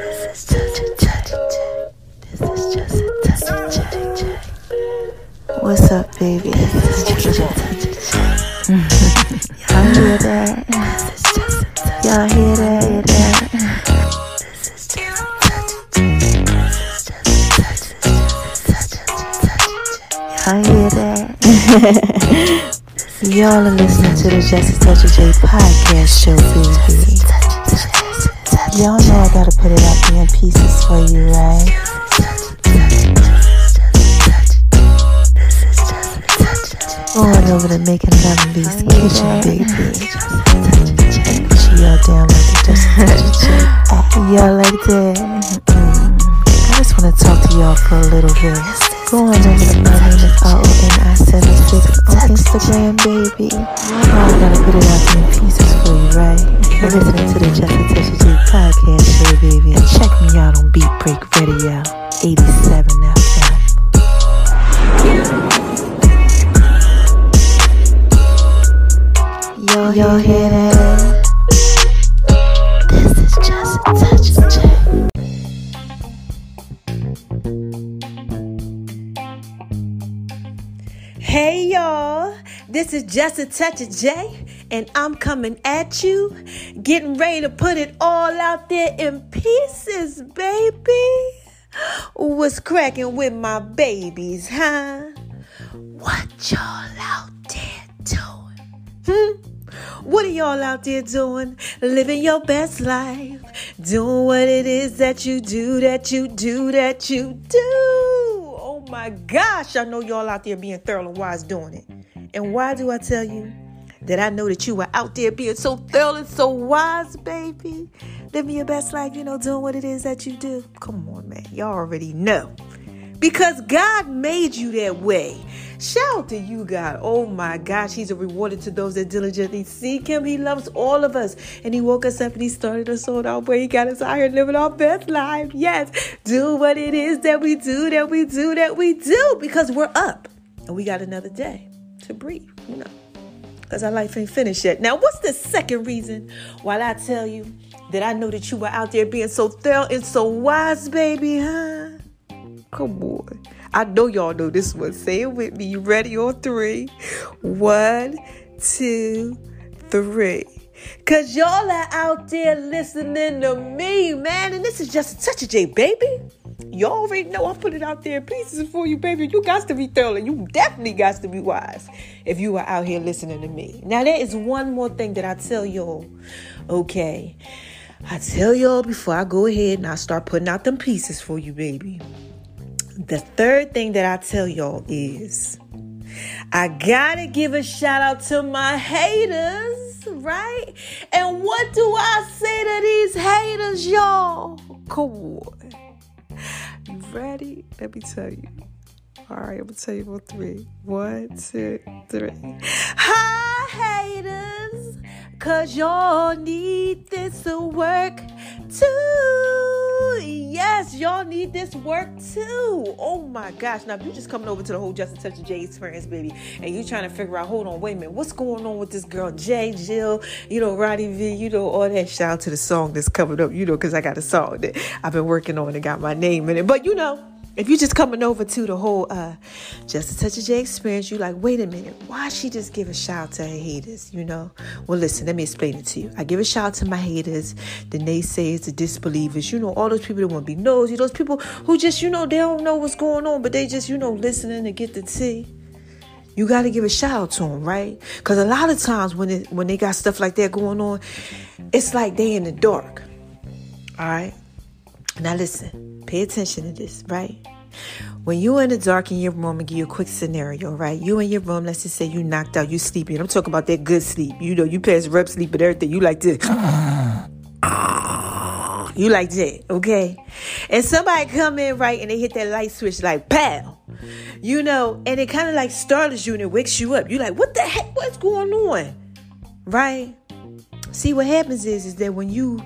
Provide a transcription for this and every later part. This is just a touch of J. This is just a touch of J. What's up, baby? This is just a touch of J. Y'all hear that? Y'all hear that? Hear that? This is just a touch of J. This is just a touch of J. Y'all hear that? Y'all are listening to the Just a Touch of J podcast show, baby. Y'all know I gotta put it out there in pieces for you, right? Go on over to Making Love and Beats Kitchen, baby. Make sure y'all down like the Just a Touch of J. Y'all like that? I just wanna talk to y'all for a little bit. Go on over to my name is RONI76 on Instagram, baby. I gotta put it out in pieces for you, right? You're listening to the Just a Touch of J podcast show, baby. And check me out on Beat Break Radio 87 FM. Y'all hear that? This is just a touch of J. Hey y'all, this is Just a Touch of J, and I'm coming at you, getting ready to put it all out there in pieces, baby. What's cracking with my babies, huh? What y'all out there doing? What are y'all out there doing? Living your best life. Doing what it is that you do, Oh my gosh, I know y'all out there being thorough and wise doing it. And why do I tell you that I know that you are out there being so thorough and so wise, baby? Living your best life, you know, doing what it is that you do. Come on, man. Y'all already know. Because God made you that way. Shout out to you, God. Oh my gosh, he's a rewarder to those that diligently seek him. He loves all of us. And he woke us up and he started us on our way. He got us out here living our best life. Yes, do what it is that we do, that we do. Because we're up and we got another day to breathe, you know. Because our life ain't finished yet. Now, what's the second reason why I tell you that I know that you were out there being so thorough and so wise, baby, huh? Come on. I know y'all know this one. Say it with me. You ready on three? 1, 2, 3. Because y'all are out there listening to me, man. And this is Just a Touch of J, baby. Y'all already know I put it out there in pieces for you, baby. You got to be thorough. You definitely got to be wise if you are out here listening to me. Now, there is one more thing that I tell y'all. Okay. I tell y'all before I go ahead and I start putting out them pieces for you, baby. The third thing that I tell y'all is I gotta give a shout out to my haters, right? And what do I say to these haters, y'all? Come on. You ready? Let me tell you. All right, I'm gonna tell you about 3. 1, 2, 3. Hi, haters, cause y'all need this to work too. Yes, y'all need this work too. Oh my gosh. Now, if you're just coming over to the whole Just a Touch of J experience, baby, and you trying to figure out, hold on, wait a minute, what's going on with this girl, J, Jill, you know, Roddy V, you know, all that. Shout out to the song that's coming up, you know, because I got a song that I've been working on and got my name in it. But, you know, if you're just coming over to the whole Just a Touch of J experience, you're like, wait a minute, why she just give a shout out to her haters, you know? Well, listen, let me explain it to you. I give a shout out to my haters, the naysayers, the disbelievers, you know, all those people that want to be nosy, those people who just, you know, they don't know what's going on, but they just, you know, listening to get the tea. You got to give a shout out to them, right? Because a lot of times when they got stuff like that going on, it's like they in the dark, all right? Now, listen. Pay attention to this, right? When you in the dark in your room, and give you a quick scenario, right? You in your room, let's just say you knocked out, you sleepy. And I'm talking about that good sleep. You know, you pass REM sleep and everything. You like this. You like that, okay? And somebody come in, right, and they hit that light switch like, pow. You know, and it kind of like startles you and it wakes you up. You like, what the heck? What's going on? Right? See, what happens is that when you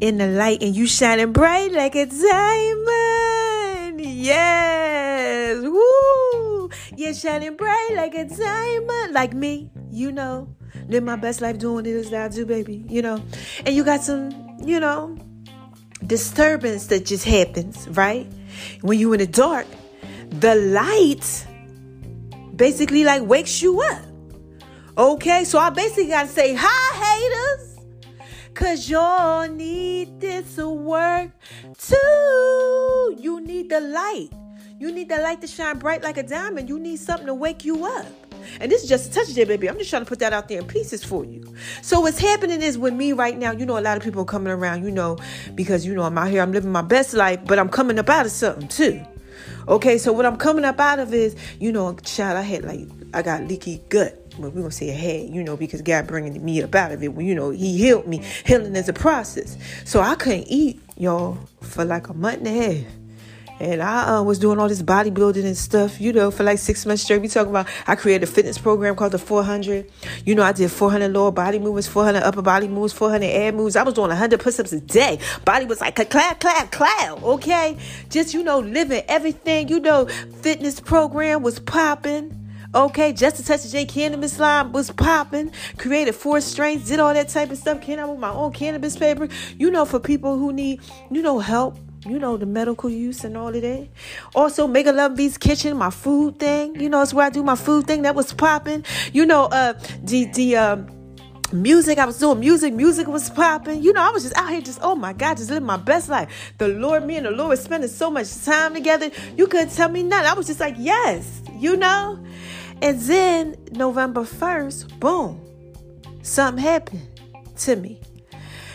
in the light and you shining bright like a diamond. Yes. Woo. You're shining bright like a diamond. Like me, you know. Live my best life doing it as I do, baby. You know. And you got some, you know, disturbance that just happens, right? When you in the dark, the light basically like wakes you up. Okay, so I basically got to say, hi, haters. Cause y'all need this work too. You need the light. You need the light to shine bright like a diamond. You need something to wake you up. And this is just a touch of J, baby. I'm just trying to put that out there in pieces for you. So what's happening is with me right now, you know, a lot of people are coming around, you know, because, you know, I'm out here, I'm living my best life, but I'm coming up out of something too. Okay, so what I'm coming up out of is, you know, child, I got leaky gut. Well, we're going to say ahead, you know, because God bringing me up out of it. Well, you know, he healed me. Healing is a process. So I couldn't eat, y'all, for like a month and a half. And I was doing all this bodybuilding and stuff, you know, for like 6 months straight. We talking about, I created a fitness program called the 400. You know, I did 400 lower body movements, 400 upper body moves, 400 ab moves. I was doing 100 push-ups a day. Body was like, clap, clap, clap, okay? Just, you know, living everything, you know, fitness program was popping. Okay, Just a Touch of J cannabis slime was popping, created 4 strains, did all that type of stuff. Can I with my own cannabis paper? You know, for people who need, you know, help, you know, the medical use and all of that. Also, Make a Love V's Kitchen, my food thing. You know, it's where I do my food thing. That was popping. You know, music, I was doing music was popping. You know, I was just out here just, oh my God, just living my best life. The Lord, me and the Lord spending so much time together. You couldn't tell me nothing. I was just like, yes, you know. And then November 1st, boom, something happened to me.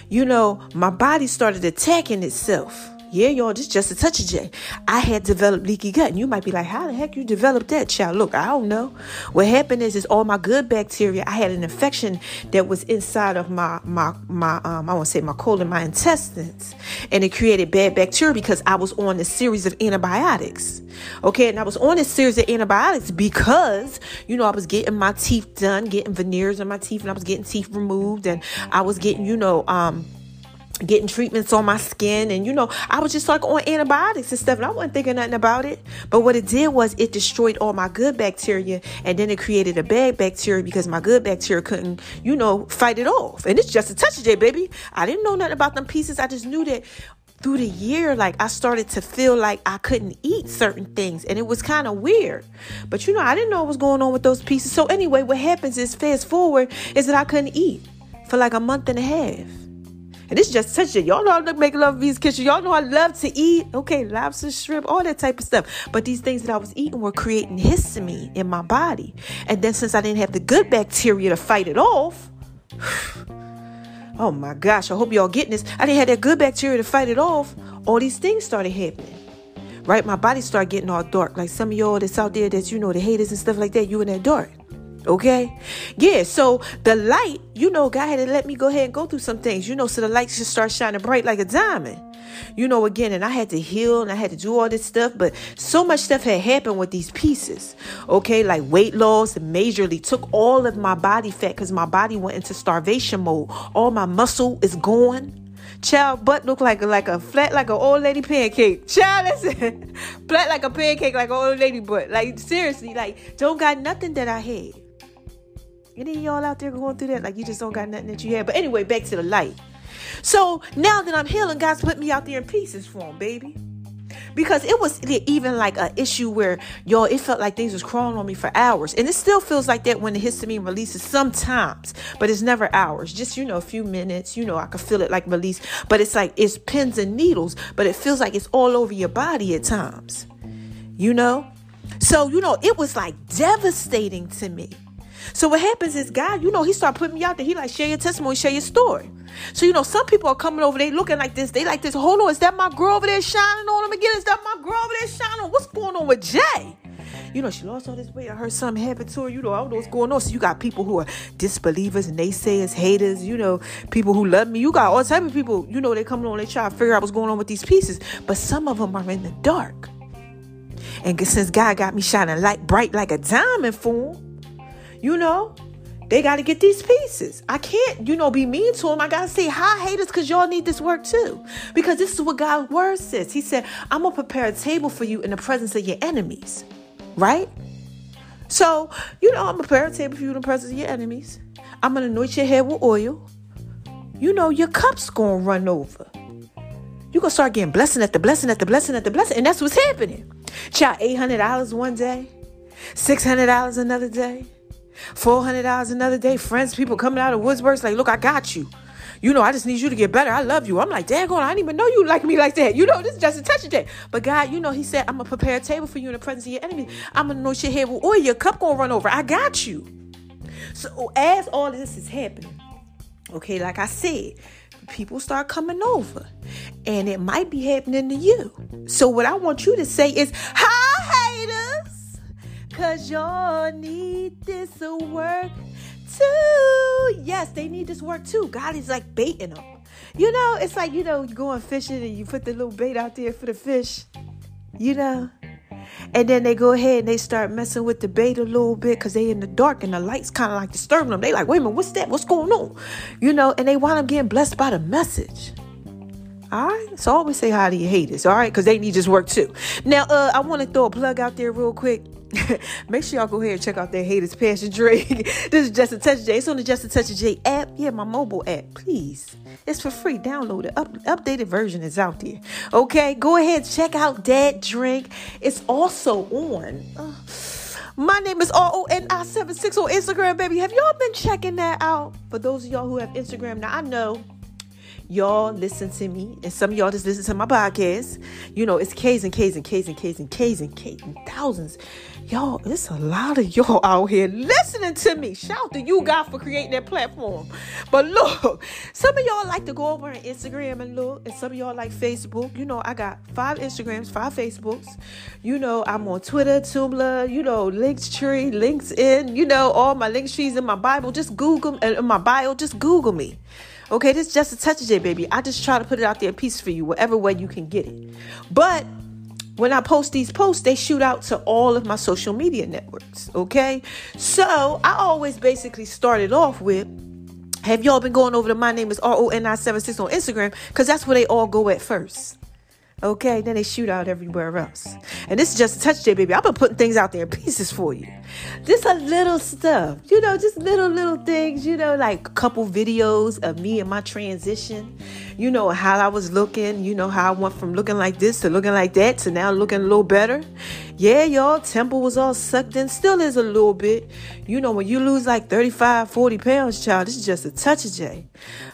You know, my body started attacking itself. Yeah, y'all, this Just a Touch of J. I had developed leaky gut. And you might be like, how the heck you developed that, child? Look, I don't know. What happened is all my good bacteria, I had an infection that was inside of my I won't say my colon, my intestines. And it created bad bacteria because I was on a series of antibiotics. Okay, and I was on a series of antibiotics because, you know, I was getting my teeth done, getting veneers on my teeth, and I was getting teeth removed, and I was getting, you know, getting treatments on my skin, and you know, I was just like on antibiotics and stuff, and I wasn't thinking nothing about it. But what it did was it destroyed all my good bacteria, and then it created a bad bacteria because my good bacteria couldn't, you know, fight it off. And it's Just a Touch of J, baby. I didn't know nothing about them pieces. I just knew that through the year, like I started to feel like I couldn't eat certain things, and it was kind of weird. But you know, I didn't know what was going on with those pieces. So anyway, what happens is, fast forward, is that I couldn't eat for like a month and a half. And it's Just a Touch of J. Y'all know I make love V's Kitchen. Y'all know I love to eat. Okay, lobster, shrimp, all that type of stuff. But these things that I was eating were creating histamine in my body. And then since I didn't have the good bacteria to fight it off, oh my gosh, I hope y'all getting this. I didn't have that good bacteria to fight it off. All these things started happening. Right? My body started getting all dark. Like some of y'all that's out there that, you know, the haters and stuff like that, you in that dark. Okay, yeah, so the light, you know, God had to let me go ahead and go through some things, you know, so the light should start shining bright like a diamond, you know, again. And I had to heal, and I had to do all this stuff, but so much stuff had happened with these pieces. Okay, like weight loss majorly took all of my body fat because my body went into starvation mode. All my muscle is gone. Child, butt look like a flat, like an old lady pancake. Child, listen, flat like a pancake, like an old lady butt. Like seriously, like don't got nothing that I had. Any of y'all out there going through that? Like you just don't got nothing that you have. But anyway, back to the light. So now that I'm healing, God's put me out there in pieces for him, baby. Because it was even like an issue where, y'all, it felt like things was crawling on me for hours. And it still feels like that when the histamine releases sometimes. But it's never hours. Just, you know, a few minutes. You know, I could feel it like release. But it's like it's pins and needles. But it feels like it's all over your body at times. You know? So, you know, it was like devastating to me. So what happens is God, you know, he started putting me out there. He like, share your testimony, share your story. So, you know, some people are coming over, they looking like this. They like this, hold on, is that my girl over there shining on him again? Is that my girl over there shining on? What's going on with Jay? You know, she lost all this weight. I heard something happen to her. You know, I don't know what's going on. So you got people who are disbelievers, naysayers, haters, you know, people who love me. You got all type of people, you know, they coming on, they try to figure out what's going on with these pieces. But some of them are in the dark. And since God got me shining light bright like a diamond for him, you know, they got to get these pieces. I can't, you know, be mean to them. I got to say, hi, haters, because y'all need this work too. Because this is what God's word says. He said, I'm going to prepare a table for you in the presence of your enemies. Right? So, you know, I'm going to prepare a table for you in the presence of your enemies. I'm going to anoint your head with oil. You know, your cup's going to run over. You're going to start getting blessing at the blessing at the blessing at the blessing. And that's what's happening. Child, $800 one day, $600 another day, $400 another day. Friends, people coming out of Woodsworth like, look, I got you. You know, I just need you to get better. I love you. I'm like, daggone, I didn't even know you like me like that. You know, this is just a touch of day. But God, you know, he said, I'm going to prepare a table for you in the presence of your enemy. I'm going to anoint your head with oil. Your cup going to run over. I got you. So as all of this is happening, okay, like I said, people start coming over. And it might be happening to you. So what I want you to say is, hi, haters, because y'all need this work too. Yes, they need this work too. God is like baiting them. You know, it's like, you know, going fishing and you put the little bait out there for the fish, you know. And then they go ahead and they start messing with the bait a little bit because they in the dark and the light's kind of like disturbing them. They like, wait a minute, what's that? What's going on? You know, and they wind up getting blessed by the message. All right, so always say hi to your haters, all right, because they need this work too. Now, I want to throw a plug out there real quick. Make sure y'all go ahead and check out that Haters Passion Drink. This is Just a Touch of J. It's on the Just a Touch of J app. Yeah, my mobile app, please. It's for free. Download it. Updated version is out there. Okay, go ahead, check out that drink. It's also on. My name is RONI76 on Instagram, baby. Have y'all been checking that out? For those of y'all who have Instagram, now I know y'all listen to me, and some of y'all just listen to my podcast. You know, it's K's and K's and K's and K's and K's and K's and thousands. Y'all, it's a lot of y'all out here listening to me. Shout to you, God, for creating that platform. But look, some of y'all like to go over on Instagram and look, and some of y'all like Facebook. You know, I got 5 Instagrams, 5 Facebooks. You know, I'm on Twitter, Tumblr, you know, Linktree, LinkedIn, you know, all my Linktrees in my Bible. Just Google, in my bio, just Google me. Okay, this is Just a Touch of J, baby. I just try to put it out there in peace for you, whatever way you can get it. But when I post these posts, they shoot out to all of my social media networks, okay? So I always basically started off with, have y'all been going over to my name is RONI76 on Instagram? Because that's where they all go at first. Okay, then they shoot out everywhere else. And this is Just a Touch of J, baby. I've been putting things out there in pieces for you. Just a little stuff, you know, just little things, you know, like a couple videos of me and my transition, you know, how I was looking, you know, how I went from looking like this to looking like that to now looking a little better. Yeah, y'all, temple was all sucked in, still is a little bit. You know, when you lose like 35, 40 pounds, child, this is just a touch of J.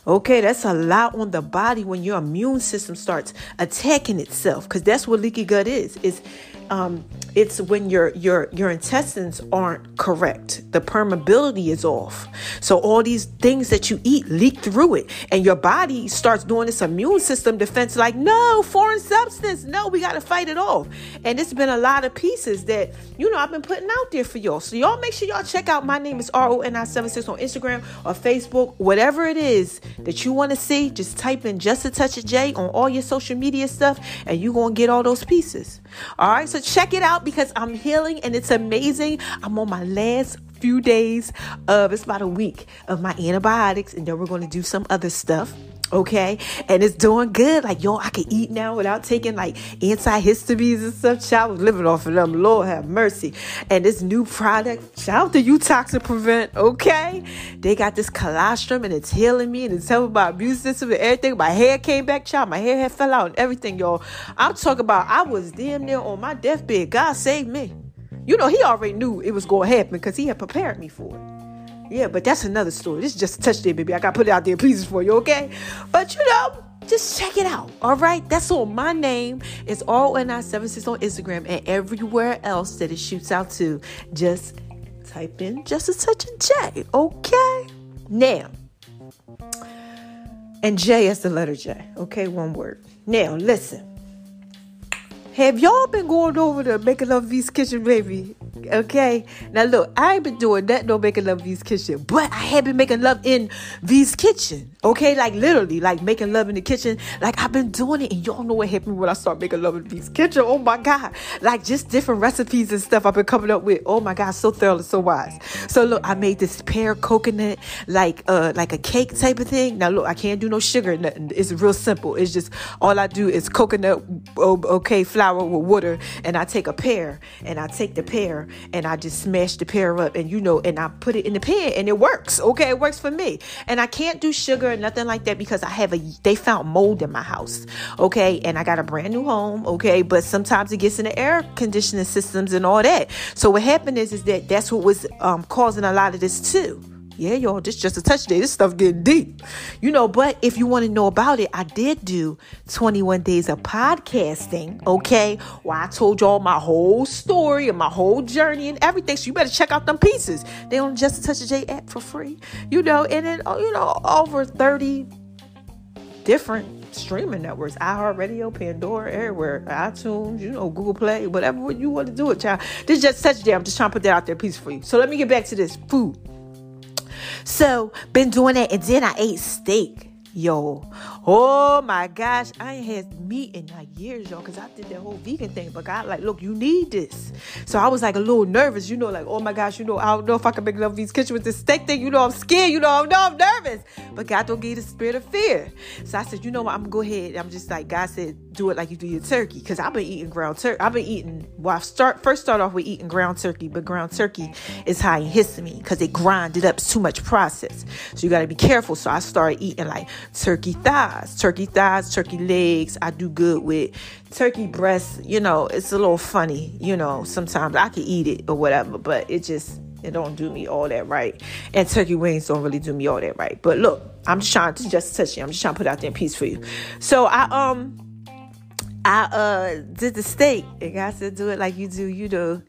Okay, that's a lot on the body when your immune system starts attacking itself, because that's what leaky gut is. It's when your intestines aren't correct. The permeability is off. So all these things that you eat leak through it, and your body starts doing this immune system defense like, no, foreign substance. No, we got to fight it off. And it's been a lot of pieces that, you know, I've been putting out there for y'all. So y'all make sure y'all check out my name is RONI76 on Instagram or Facebook, whatever it is that you want to see. Just type in Just a Touch of J on all your social media stuff, and you're going to get all those pieces. All right, so check it out, because I'm healing and it's amazing. I'm on my last few days of, it's about a week of my antibiotics, and then we're going to do some other stuff. Okay, and it's doing good. Like, yo, I can eat now without taking like antihistamines and stuff. Child, I was living off of them. Lord have mercy. And this new product, shout out to you, Toxin Prevent. Okay, they got this colostrum, and it's healing me, and it's helping my immune system and everything. My hair came back, child. My hair had fell out and everything, y'all. I'm talking about, I was damn near on my deathbed. God saved me. You know, he already knew it was going to happen because he had prepared me for it. Yeah, but that's another story. This is Just a Touch there, baby. I got to put it out there in pieces for you, okay? But, you know, just check it out, all right? That's on my name. It's RONI76 on Instagram and everywhere else that it shoots out to. Just type in Just a Touch of J, okay? Now, and J as the letter J, okay? One word. Now, listen. Have y'all been going over to Making Love V's Kitchen, baby? Okay. Now, look, I ain't been doing nothing on Making Love V's Kitchen, but I have been making love in V's Kitchen. Okay? Like, literally, like, making love in the kitchen. Like, I've been doing it, and y'all know what happened when I start making love in V's Kitchen. Oh, my God. Like, just different recipes and stuff I've been coming up with. Oh, my God. So thorough and so wise. So, look, I made this pear coconut, like a cake type of thing. Now, look, I can't do no sugar, nothing. It's real simple. It's just, all I do is coconut okay, flour with water, and I take a pear, and I take the pear, and I just smash the pear up, and and I put it in the pan, and it works. Okay, it works for me. And I can't do sugar and nothing like that because they found mold in my house. Okay, and I got a brand new home. Okay, but sometimes it gets in the air conditioning systems and all that. So what happened is that that's what was causing a lot of this too. Yeah, y'all, this just a touch day. This stuff getting deep, but if you want to know about it, I did do 21 days of podcasting, okay, where I told y'all my whole story and my whole journey and everything. So you better check out them pieces. They on Just a Touch of J app for free, and then, over 30 different streaming networks, iHeartRadio, Pandora, everywhere, iTunes, Google Play, whatever you want to do it, child. This Just a Touch Day. I'm just trying to put that out there piece for you. So let me get back to this food. So, been doing that, and then I ate steak, y'all. Oh my gosh, I ain't had meat in like years, y'all, because I did that whole vegan thing. But God, like, look, you need this. So I was like a little nervous, like, oh my gosh, I don't know if I can make Love V's Kitchen with this steak thing. I'm scared, I'm nervous. But God don't give you the spirit of fear. So I said, what, I'm going to go ahead. I'm just like, God said, do it like you do your turkey, because I've been eating ground turkey. I start off with eating ground turkey, but ground turkey is high in histamine because they grind it up. It's too much process. So you got to be careful. So I started eating like turkey thighs, turkey legs. I do good with turkey breasts. It's a little funny, sometimes I can eat it or whatever, but it don't do me all that right. And turkey wings don't really do me all that right. But look, I'm just trying to just touch it. I'm just trying to put out there in peace for you. So I did the steak, and God said, do it like you do,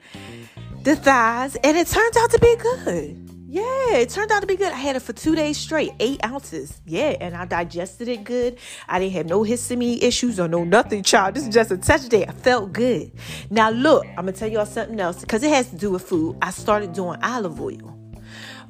the thighs. And it turned out to be good. Yeah, it turned out to be good. I had it for 2 days straight, 8 ounces. Yeah, and I digested it good. I didn't have no histamine issues or no nothing, child. This is just a touch day. I felt good. Now, look, I'm going to tell y'all something else because it has to do with food. I started doing olive oil.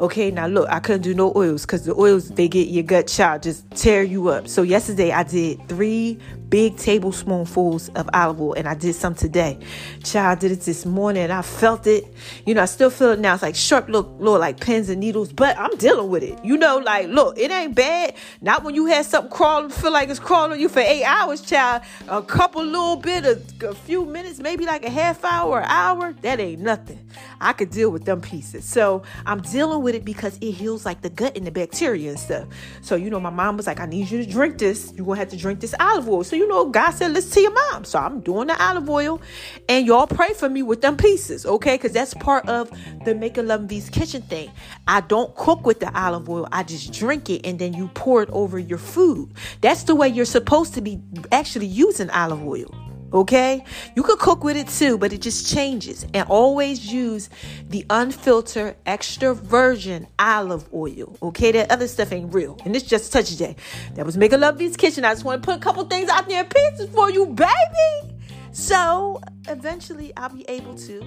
Okay, now look, I couldn't do no oils because the oils, they get your gut, child, just tear you up. So yesterday I did 3 big tablespoonfuls of olive oil, and I did some today. Child, I did it this morning, and I felt it. I still feel it now. It's like sharp little like pins and needles, but I'm dealing with it. Like, look, it ain't bad. Not when you had something feel like it's crawling on you for 8 hours, child. A couple little bit, a few minutes, maybe like a half hour, hour, that ain't nothing. I could deal with them pieces. So I'm dealing with it because it heals like the gut and the bacteria and stuff. So my mom was like, I need you to drink this. You're gonna have to drink this olive oil. So God said, listen to your mom. So I'm doing the olive oil, and y'all pray for me with them pieces, okay? Because that's part of the Making Love in V's Kitchen thing. I don't cook with the olive oil. I just drink it, and then you pour it over your food. That's the way you're supposed to be actually using olive oil. Okay, you could cook with it too, but it just changes. And always use the unfiltered extra virgin olive oil. Okay, that other stuff ain't real. And it's just a touch of J. That was Making Love in V's Kitchen. I just want to put a couple things out there in pieces for you, baby. So eventually I'll be able to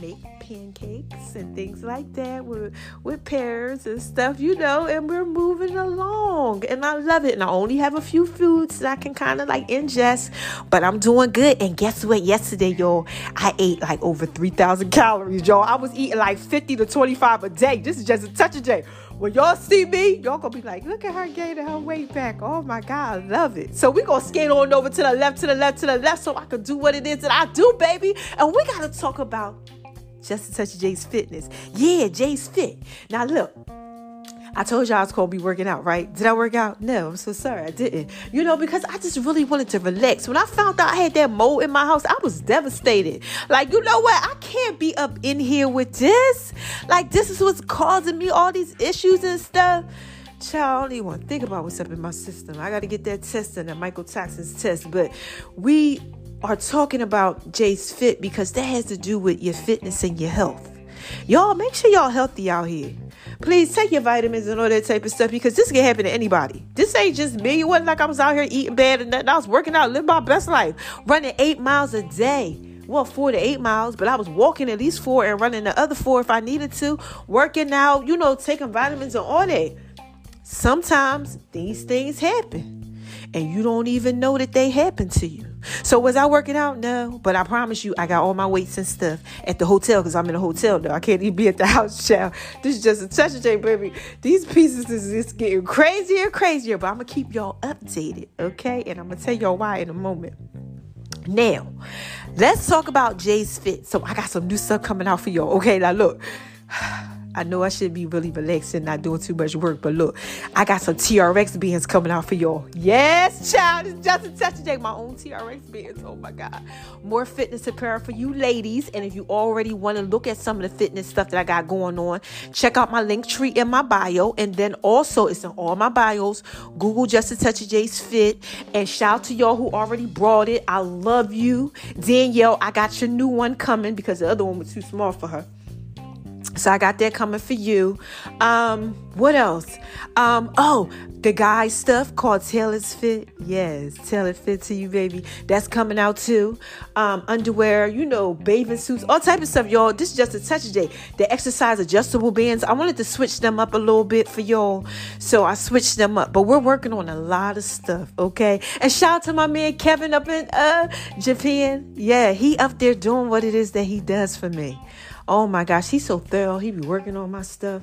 make pancakes and things like that with pears and stuff, and we're moving along, and I love it. And I only have a few foods that I can kind of like ingest, but I'm doing good. And guess what? Yesterday, y'all, I ate like over 3,000 calories, y'all. I was eating like 50 to 25 a day. This is Just a Touch of J. When y'all see me, y'all gonna be like, look at her gaining her weight back. Oh my God, I love it. So we gonna skate on over to the left, to the left, to the left, so I can do what it is that I do, baby. And we gotta talk about Just a Touch of J's fitness. Yeah, J's fit. Now look, I told y'all I was going to be working out, right? Did I work out? No, I'm so sorry. I didn't. Because I just really wanted to relax. When I found out I had that mold in my house, I was devastated. Like, what? I can't be up in here with this. Like, this is what's causing me all these issues and stuff. Child, I don't even want to think about what's up in my system. I got to get that test and that mycotoxins test. But we are talking about J's Fit because that has to do with your fitness and your health. Y'all, make sure y'all healthy out here. Please take your vitamins and all that type of stuff because this can happen to anybody. This ain't just me. It wasn't like I was out here eating bad and nothing. I was working out, living my best life, running 8 miles a day. Well, 4 to 8 miles, but I was walking at least 4 and running the other 4 if I needed to, working out, taking vitamins and all that. Sometimes these things happen, and you don't even know that they happen to you. So was I working out? No. But I promise you, I got all my weights and stuff at the hotel because I'm in a hotel now. I can't even be at the house, child. This is Just a Touch of J, baby. These pieces is just getting crazier and crazier. But I'm going to keep y'all updated, okay? And I'm going to tell y'all why in a moment. Now, let's talk about J's fit. So I got some new stuff coming out for y'all. Okay, now look. I know I should be really relaxed and not doing too much work, but look, I got some TRX bands coming out for y'all. Yes, child, it's Just a Touch of J, my own TRX bands. Oh my God. More fitness apparel for you ladies. And if you already want to look at some of the fitness stuff that I got going on, check out my link tree in my bio. And then also, it's in all my bios. Google Just a Touch of J's Fit. And shout out to y'all who already brought it. I love you. Danielle, I got your new one coming because the other one was too small for her. So I got that coming for you. What else? The guy stuff called Taylor's Fit. Yes, Taylor's Fit to you, baby. That's coming out too. Underwear, you know, bathing suits, all type of stuff, y'all. This is Just a Touch of J. The exercise adjustable bands. I wanted to switch them up a little bit for y'all. So I switched them up. But we're working on a lot of stuff, okay? And shout out to my man Kevin up in Japan. Yeah, he up there doing what it is that he does for me. Oh my gosh, he's so thorough. He be working on my stuff.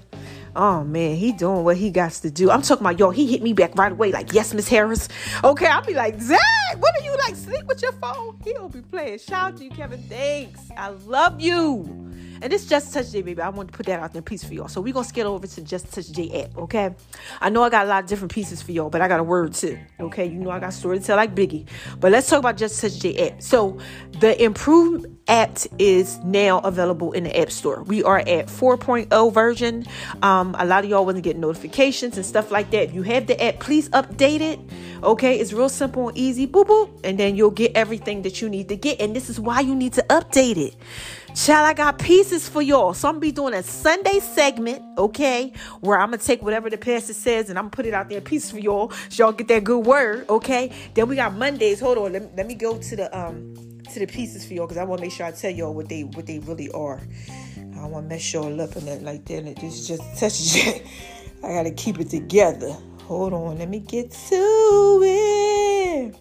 Oh man, he doing what he got to do. I'm talking about, yo, he hit me back right away like, yes, Miss Harris. Okay, I'll be like, Zach, what are you like, sleep with your phone? He don't be playing. Shout out to you, Kevin. Thanks. I love you. And it's Just Touch J, baby. I want to put that out there piece for y'all. So we're going to skip over to Just Touch J app, okay? I know I got a lot of different pieces for y'all, but I got a word too, okay? You know I got story to tell like Biggie. But let's talk about Just Touch J app. So the improved app is now available in the App Store. We are at 4.0 version. A lot of y'all wasn't getting notifications and stuff like that. If you have the app, please update it, okay? It's real simple and easy. Boop, boop. And then you'll get everything that you need to get. And this is why you need to update it. Child, I got pieces for y'all. So I'm going to be doing a Sunday segment, okay, where I'm going to take whatever the pastor says and I'm going to put it out there, pieces for y'all, so y'all get that good word, okay? Then we got Mondays. Hold on. Let me go to the pieces for y'all because I want to make sure I tell y'all what they really are. I want to mess y'all up and that like that. It just touches you. I got to keep it together. Hold on. Let me get to it.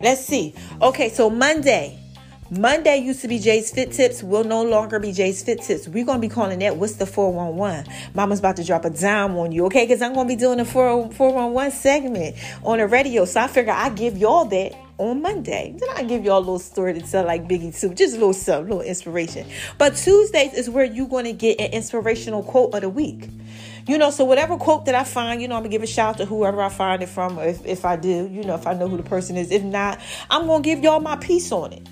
Let's see. Okay, so Monday used to be J's Fit Tips, will no longer be J's Fit Tips. We're going to be calling that What's the 411? Mama's about to drop a dime on you, okay? Because I'm going to be doing a 411 segment on the radio. So I figure I give y'all that on Monday. Then I give y'all a little story to tell like Biggie too. Just a little something, a little inspiration. But Tuesdays is where you're going to get an inspirational quote of the week. You know, so whatever quote that I find, you know, I'm going to give a shout out to whoever I find it from, or if I do, you know, if I know who the person is. If not, I'm going to give y'all my piece on it.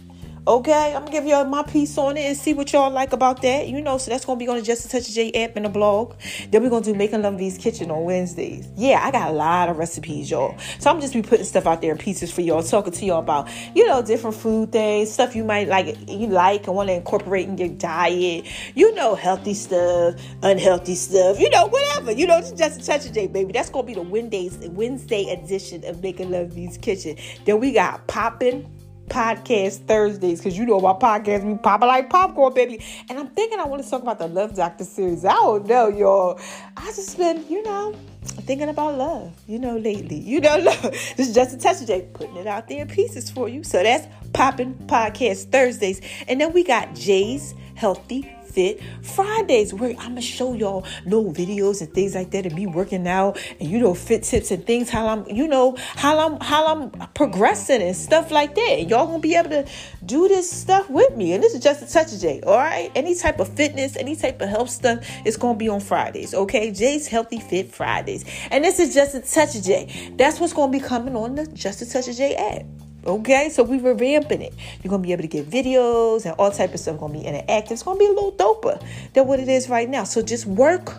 Okay, I'm going to give y'all my piece on it and see what y'all like about that. You know, so that's going to be on the Just a Touch of J app and the blog. Then we're going to do Making Love V's Kitchen on Wednesdays. Yeah, I got a lot of recipes, y'all. So I'm just be putting stuff out there in pieces for y'all, talking to y'all about, you know, different food things, stuff you might like, you like and want to incorporate in your diet. You know, healthy stuff, unhealthy stuff, you know, whatever. You know, it's Just a Touch of J, baby. That's going to be the Wednesday edition of Making Love V's Kitchen. Then we got Poppin' Podcast Thursdays, because you know about podcasts, we popping like popcorn, baby. And I'm thinking I want to talk about the Love Doctor series. I don't know, y'all. I just been, you know, thinking about love, you know, lately. You know, look, this is Just a Touch of J, putting it out there in pieces for you. So that's Popping Podcast Thursdays. And then we got J's Healthy Fit Fridays, where I'm gonna show y'all little videos and things like that and me working out and, you know, fit tips and things, how I'm progressing and stuff like that. And y'all gonna be able to do this stuff with me. And this is Just a Touch of J, all right? Any type of fitness, any type of health stuff, it's gonna be on Fridays, okay? J's Healthy Fit Fridays. And this is Just a Touch of J. That's what's gonna be coming on the Just a Touch of J app. Okay, so we revamping it. You're going to be able to get videos and all type of stuff. It's going to be interactive. It's going to be a little doper than what it is right now. So just work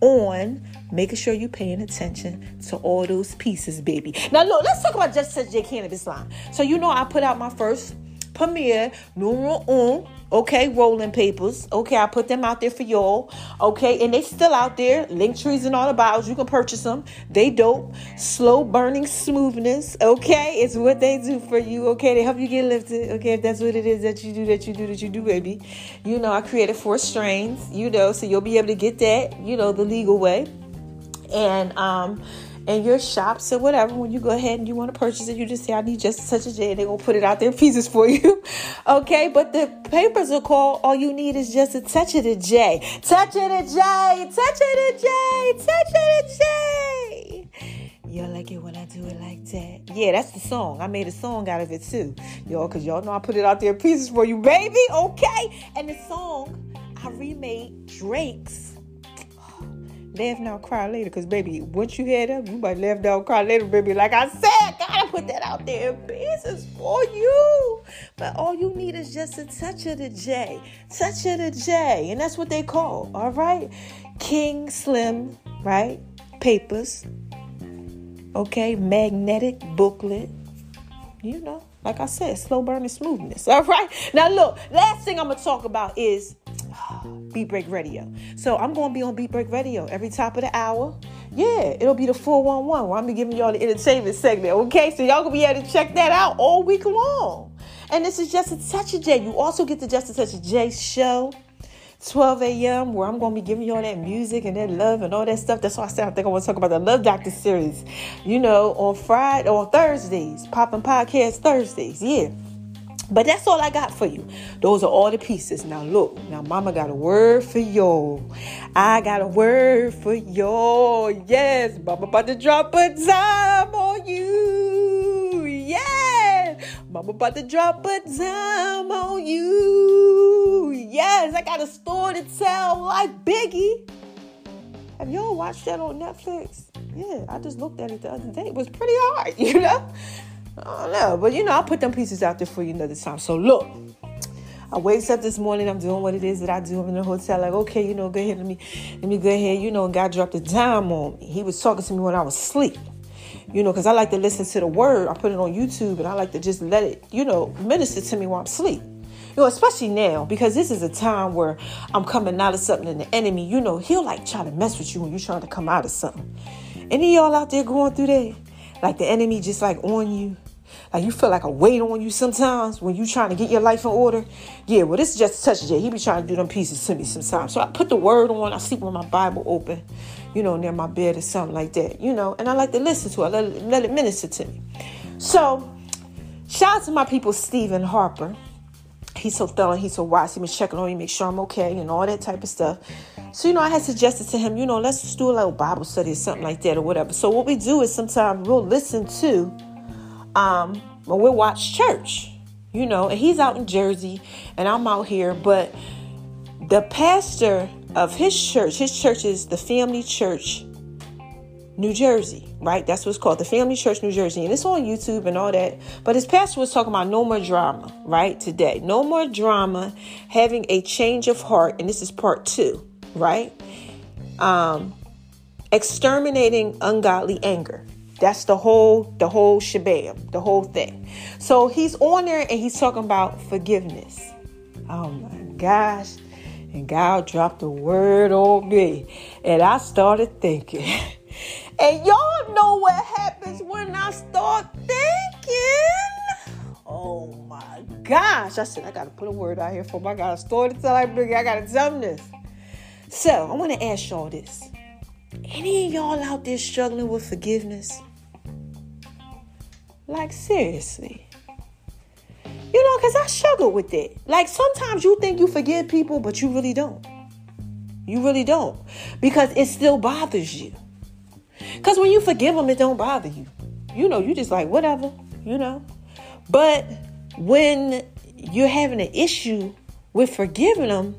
on making sure you're paying attention to all those pieces, baby. Now, look, let's talk about Just Touch J Cannabis Line. So, you know, I put out my first premiere, numero un, okay, rolling papers. Okay, I put them out there for y'all. Okay, and they still out there. Link trees and all the bios. You can purchase them. They dope. Slow burning smoothness. Okay, it's what they do for you. Okay, they help you get lifted. Okay, if that's what it is that you do, baby. You know, I created 4 strains, you know, so you'll be able to get that, you know, the legal way. And, and your shops or whatever, when you go ahead and you want to purchase it, you just say, I need Just a Touch of J, and they're going to put it out there in pieces for you. Okay, but the papers are called All You Need Is Just a Touch of the J. Touch of the J! Touch of the J! Touch of the J! Y'all like it when I do it like that. Yeah, that's the song. I made a song out of it too, y'all, because y'all know I put it out there in pieces for you, baby. Okay? And the song, I remade Drake's Laugh Now, Cry Later, because, baby, once you hear that, you might laugh now, cry later, baby. Like I said, gotta put that out there in pieces for you. But all you need is just a touch of the J. Touch of the J. And that's what they call, all right? King Slim, right? Papers. Okay, magnetic booklet. You know, like I said, slow burning smoothness. All right. Now, look, last thing I'm going to talk about is Beat Break Radio. So I'm going to be on Beat Break Radio every top of the hour. Yeah, it'll be the 411 where I'm going to be giving y'all the entertainment segment. Okay, so y'all going to be able to check that out all week long. And this is Just a Touch of J. You also get the Just a Touch of J show. 12 a.m. where I'm going to be giving you all that music and that love and all that stuff. That's why I said I think I want to talk about the Love Doctor series, you know, on Friday or Thursdays, Poppin' Podcast Thursdays. Yeah. But that's all I got for you. Those are all the pieces. Now, look. Now, mama got a word for y'all. I got a word for y'all. Yes. Mama about to drop a dime on you. Yes. Mama about to drop a dime on you. Yes. I got a story to tell like Biggie. Have y'all watched that on Netflix? Yeah. I just looked at it the other day. It was pretty hard, you know? I don't know, but you know, I'll put them pieces out there for you another time. So look, I wakes up this morning, I'm doing what it is that I do. I'm in the hotel, like, okay, you know, go ahead, let me go ahead, you know, and God dropped a dime on me. He was talking to me when I was asleep, you know, because I like to listen to the word. I put it on YouTube, and I like to just let it, you know, minister to me while I'm asleep. You know, especially now, because this is a time where I'm coming out of something and the enemy, you know, he'll like try to mess with you when you're trying to come out of something. Any of y'all out there going through that? Like the enemy just like on you. Like you feel like a weight on you sometimes when you trying to get your life in order. Yeah, well, this is Just a Touch of J. He be trying to do them pieces to me sometimes. So I put the word on. I sleep with my Bible open, you know, near my bed or something like that, you know. And I like to listen to it. Let it minister to me. So shout out to my people, Stephen Harper. He's so thorough. He's so wise. He been checking on me, make sure I'm okay and all that type of stuff. So, you know, I had suggested to him, you know, let's just do a little Bible study or something like that or whatever. So what we do is sometimes we'll listen to when we watch church, you know, and he's out in Jersey and I'm out here. But the pastor of his church is the Family Church New Jersey, right? That's what's called the Family Church New Jersey. And it's on YouTube and all that. But his pastor was talking about no more drama, right? Today, no more drama, having a change of heart. And this is part 2. Right? Exterminating ungodly anger. That's the whole shabam, the whole thing. So he's on there and he's talking about forgiveness. Oh my gosh. And God dropped a word on me. And I started thinking. And y'all know what happens when I start thinking. Oh my gosh. I said, I got to put a word out here for my God. I started to tell everybody, I got to tell them this. So, I want to ask y'all this. Any of y'all out there struggling with forgiveness? Like, seriously. You know, because I struggle with that. Like, sometimes you think you forgive people, but you really don't. You really don't. Because it still bothers you. Because when you forgive them, it don't bother you. You know, you just like, whatever, you know. But when you're having an issue with forgiving them,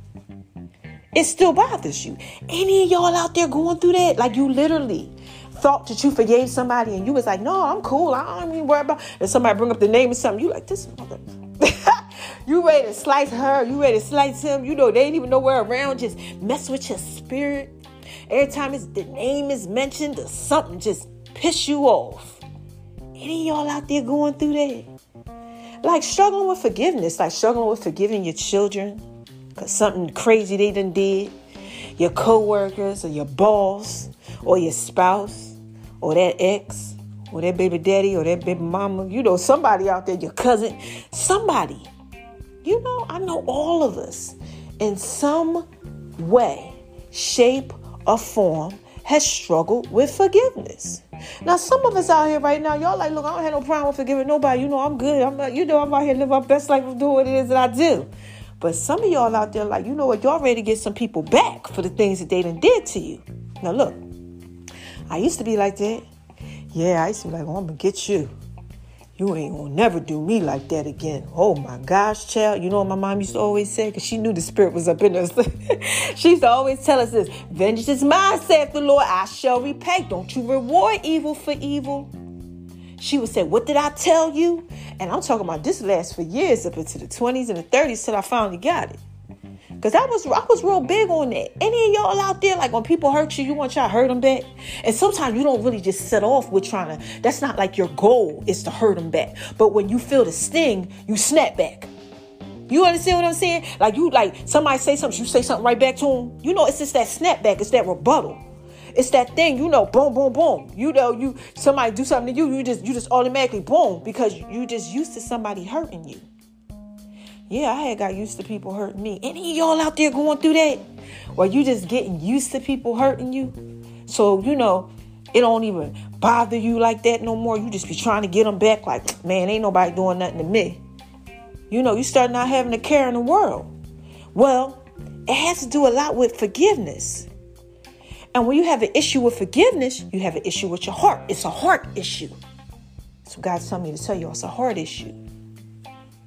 it still bothers you. Any of y'all out there going through that? Like you literally thought that you forgave somebody and you was like, no, I'm cool. I don't even worry about it. And somebody bring up the name or something. You like, this mother. You ready to slice her. You ready to slice him. You know, they ain't even nowhere around. Just mess with your spirit. Every time the name is mentioned or something, just piss you off. Any of y'all out there going through that? Like struggling with forgiveness. Like struggling with forgiving your children. Because something crazy they done did, your coworkers or your boss or your spouse or that ex or that baby daddy or that baby mama, you know, somebody out there, your cousin, somebody, you know, I know all of us in some way, shape or form has struggled with forgiveness. Now, some of us out here right now, y'all like, look, I don't have no problem with forgiving nobody. You know, I'm good. I'm out here living my best life and doing what it is that I do. But some of y'all out there like, you know what, y'all ready to get some people back for the things that they done did to you. Now, look, I used to be like that. Yeah, I used to be like, oh, I'm going to get you. You ain't going to never do me like that again. Oh, my gosh, child. You know what my mom used to always say? Because she knew the spirit was up in us. She used to always tell us this. Vengeance is mine, saith the Lord. I shall repay. Don't you reward evil for evil. She would say, what did I tell you? And I'm talking about this last for years up into the 20s and the 30s till I finally got it. Because I was real big on that. Any of y'all out there, like when people hurt you, you want y'all to hurt them back? And sometimes you don't really just set off with trying to, that's not like your goal is to hurt them back. But when you feel the sting, you snap back. You understand what I'm saying? Like you, like somebody say something, you say something right back to them. You know, it's just that snap back. It's that rebuttal. It's that thing, you know, boom, boom, boom. You know, you somebody do something to you, you just automatically boom because you just used to somebody hurting you. Yeah, I had got used to people hurting me. Any of y'all out there going through that? Or you just getting used to people hurting you? So, you know, it don't even bother you like that no more. You just be trying to get them back like, man, ain't nobody doing nothing to me. You know, you start not having a care in the world. Well, it has to do a lot with forgiveness. And when you have an issue with forgiveness, you have an issue with your heart. It's a heart issue. So God's telling me to tell y'all it's a heart issue.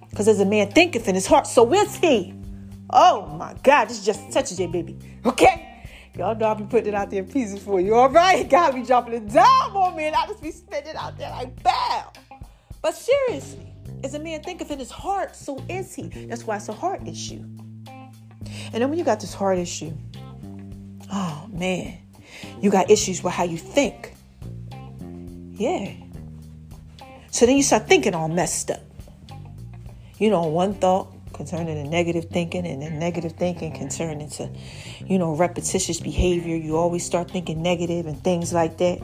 Because as a man thinketh in his heart, so is he. Oh, my God. This is just a touch of J, baby. Okay? Y'all know I'll be putting it out there in pieces for you. All right? God be dropping it down on me, and I'll just be spitting it out there like, bow. But seriously, as a man thinketh in his heart, so is he. That's why it's a heart issue. And then when you got this heart issue, oh, man, you got issues with how you think. Yeah. So then you start thinking all messed up. You know, one thought concerning the negative thinking and the negative thinking concerning to, you know, repetitious behavior. You always start thinking negative and things like that.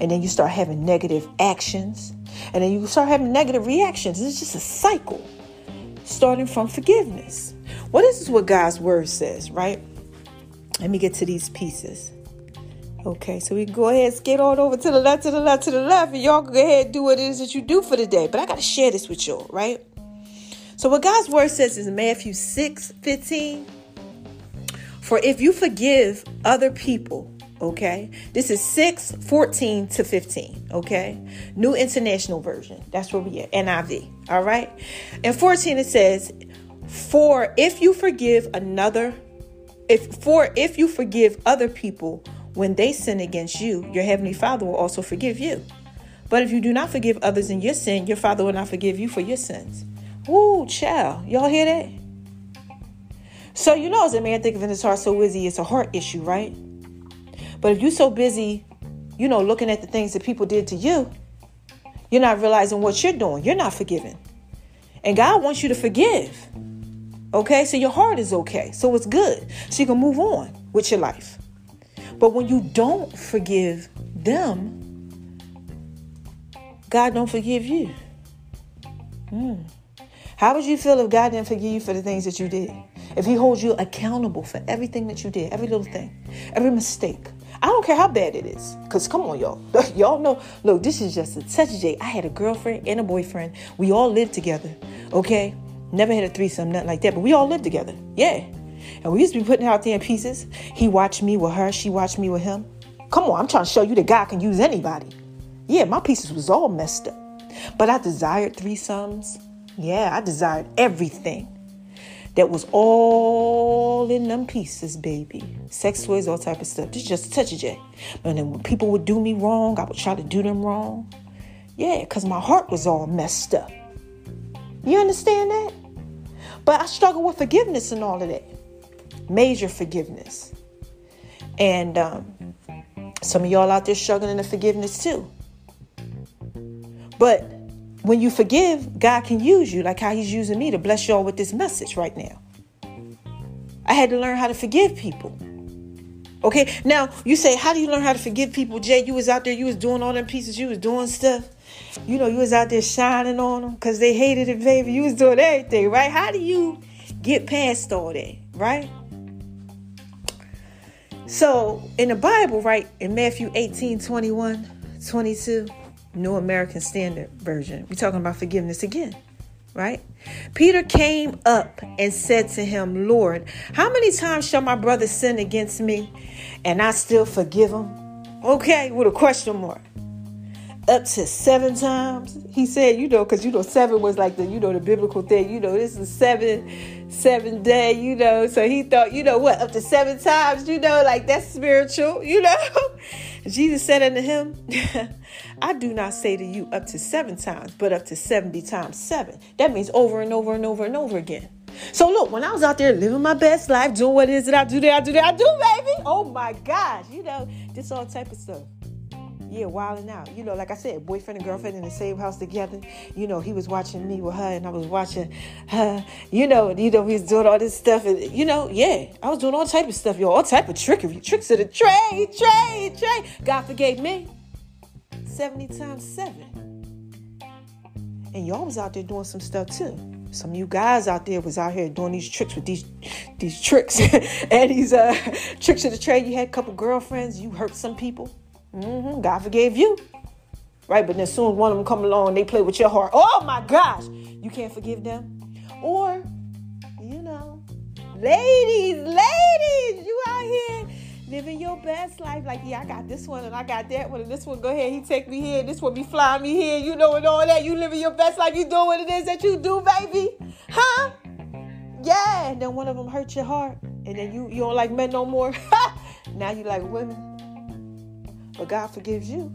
And then you start having negative actions. And then you start having negative reactions. It's just a cycle starting from forgiveness. Well, this is what God's word says, right? Let me get to these pieces. Okay, so we can go ahead and skate on over to the left, to the left, to the left. And y'all can go ahead and do what it is that you do for the day. But I got to share this with y'all, right? So what God's word says is in Matthew 6:15. For if you forgive other people, okay, this is 6:14-15, okay, New International Version. That's where we at, NIV, all right? And 14, it says, for if you forgive other people when they sin against you, your heavenly Father will also forgive you. But if you do not forgive others in your sin, your Father will not forgive you for your sins. Woo, child. Y'all hear that? So, you know, as a man thinketh in his heart, so is he. It's a heart issue, right? But if you're so busy, you know, looking at the things that people did to you, you're not realizing what you're doing. You're not forgiving. And God wants you to forgive. Okay? So your heart is okay. So it's good. So you can move on with your life. But when you don't forgive them, God don't forgive you. How would you feel if God didn't forgive you for the things that you did? If he holds you accountable for everything that you did, every little thing, every mistake. I don't care how bad it is. Because come on, y'all. Y'all know, look, this is just a touch of J. I had a girlfriend and a boyfriend. We all lived together, okay? Never had a threesome, nothing like that. But we all lived together, yeah. And we used to be putting it out there in pieces. He watched me with her. She watched me with him. Come on, I'm trying to show you that God can use anybody. Yeah, my pieces was all messed up. But I desired threesomes. Yeah, I desired everything that was all in them pieces, baby. Sex toys, all type of stuff. This is just a touch of J. And then when people would do me wrong, I would try to do them wrong. Yeah, because my heart was all messed up. You understand that? But I struggle with forgiveness and all of that. Major forgiveness. And some of y'all out there struggling in forgiveness too. But when you forgive, God can use you like how he's using me to bless y'all with this message right now. I had to learn how to forgive people. Okay, now you say, how do you learn how to forgive people? Jay, you was out there, you was doing all them pieces, you was doing stuff. You know, you was out there shining on them because they hated it, baby. You was doing everything, right? How do you get past all that, right? So in the Bible, right, in Matthew 18:21-22, New American Standard Version. We're talking about forgiveness again, right? Peter came up and said to him, Lord, how many times shall my brother sin against me and I still forgive him? Okay, with a question mark. up to 7 times. He said, because 7 was like the biblical thing, this is 7 day, so he thought, up to 7 times, like that's spiritual, Jesus said unto him, I do not say to you up to 7 times, but up to 70 times 7. That means over and over and over and over again. So look, when I was out there living my best life, doing what it is that I do, baby. Oh my gosh, this all type of stuff. Yeah, wilding out. Like I said, boyfriend and girlfriend in the same house together. He was watching me with her and I was watching her. We was doing all this stuff. And, I was doing all type of stuff, all type of trickery. Tricks of the trade. God forgave me. 70 times 7. And y'all was out there doing some stuff too. Some of you guys out there was out here doing these tricks with these tricks and these tricks of the trade. You had a couple girlfriends. You hurt some people. Mm-hmm. God forgave you. Right? But then soon as one of them come along, they play with your heart. Oh my gosh. You can't forgive them. Or, ladies, you out here living your best life. Like, yeah, I got this one and I got that one and this one. Go ahead. He take me here. This one be flying me here. And all that. You living your best life. You doing what it is that you do, baby. Huh? Yeah. And then one of them hurt your heart. And then you don't like men no more. Now you like women. But God forgives you.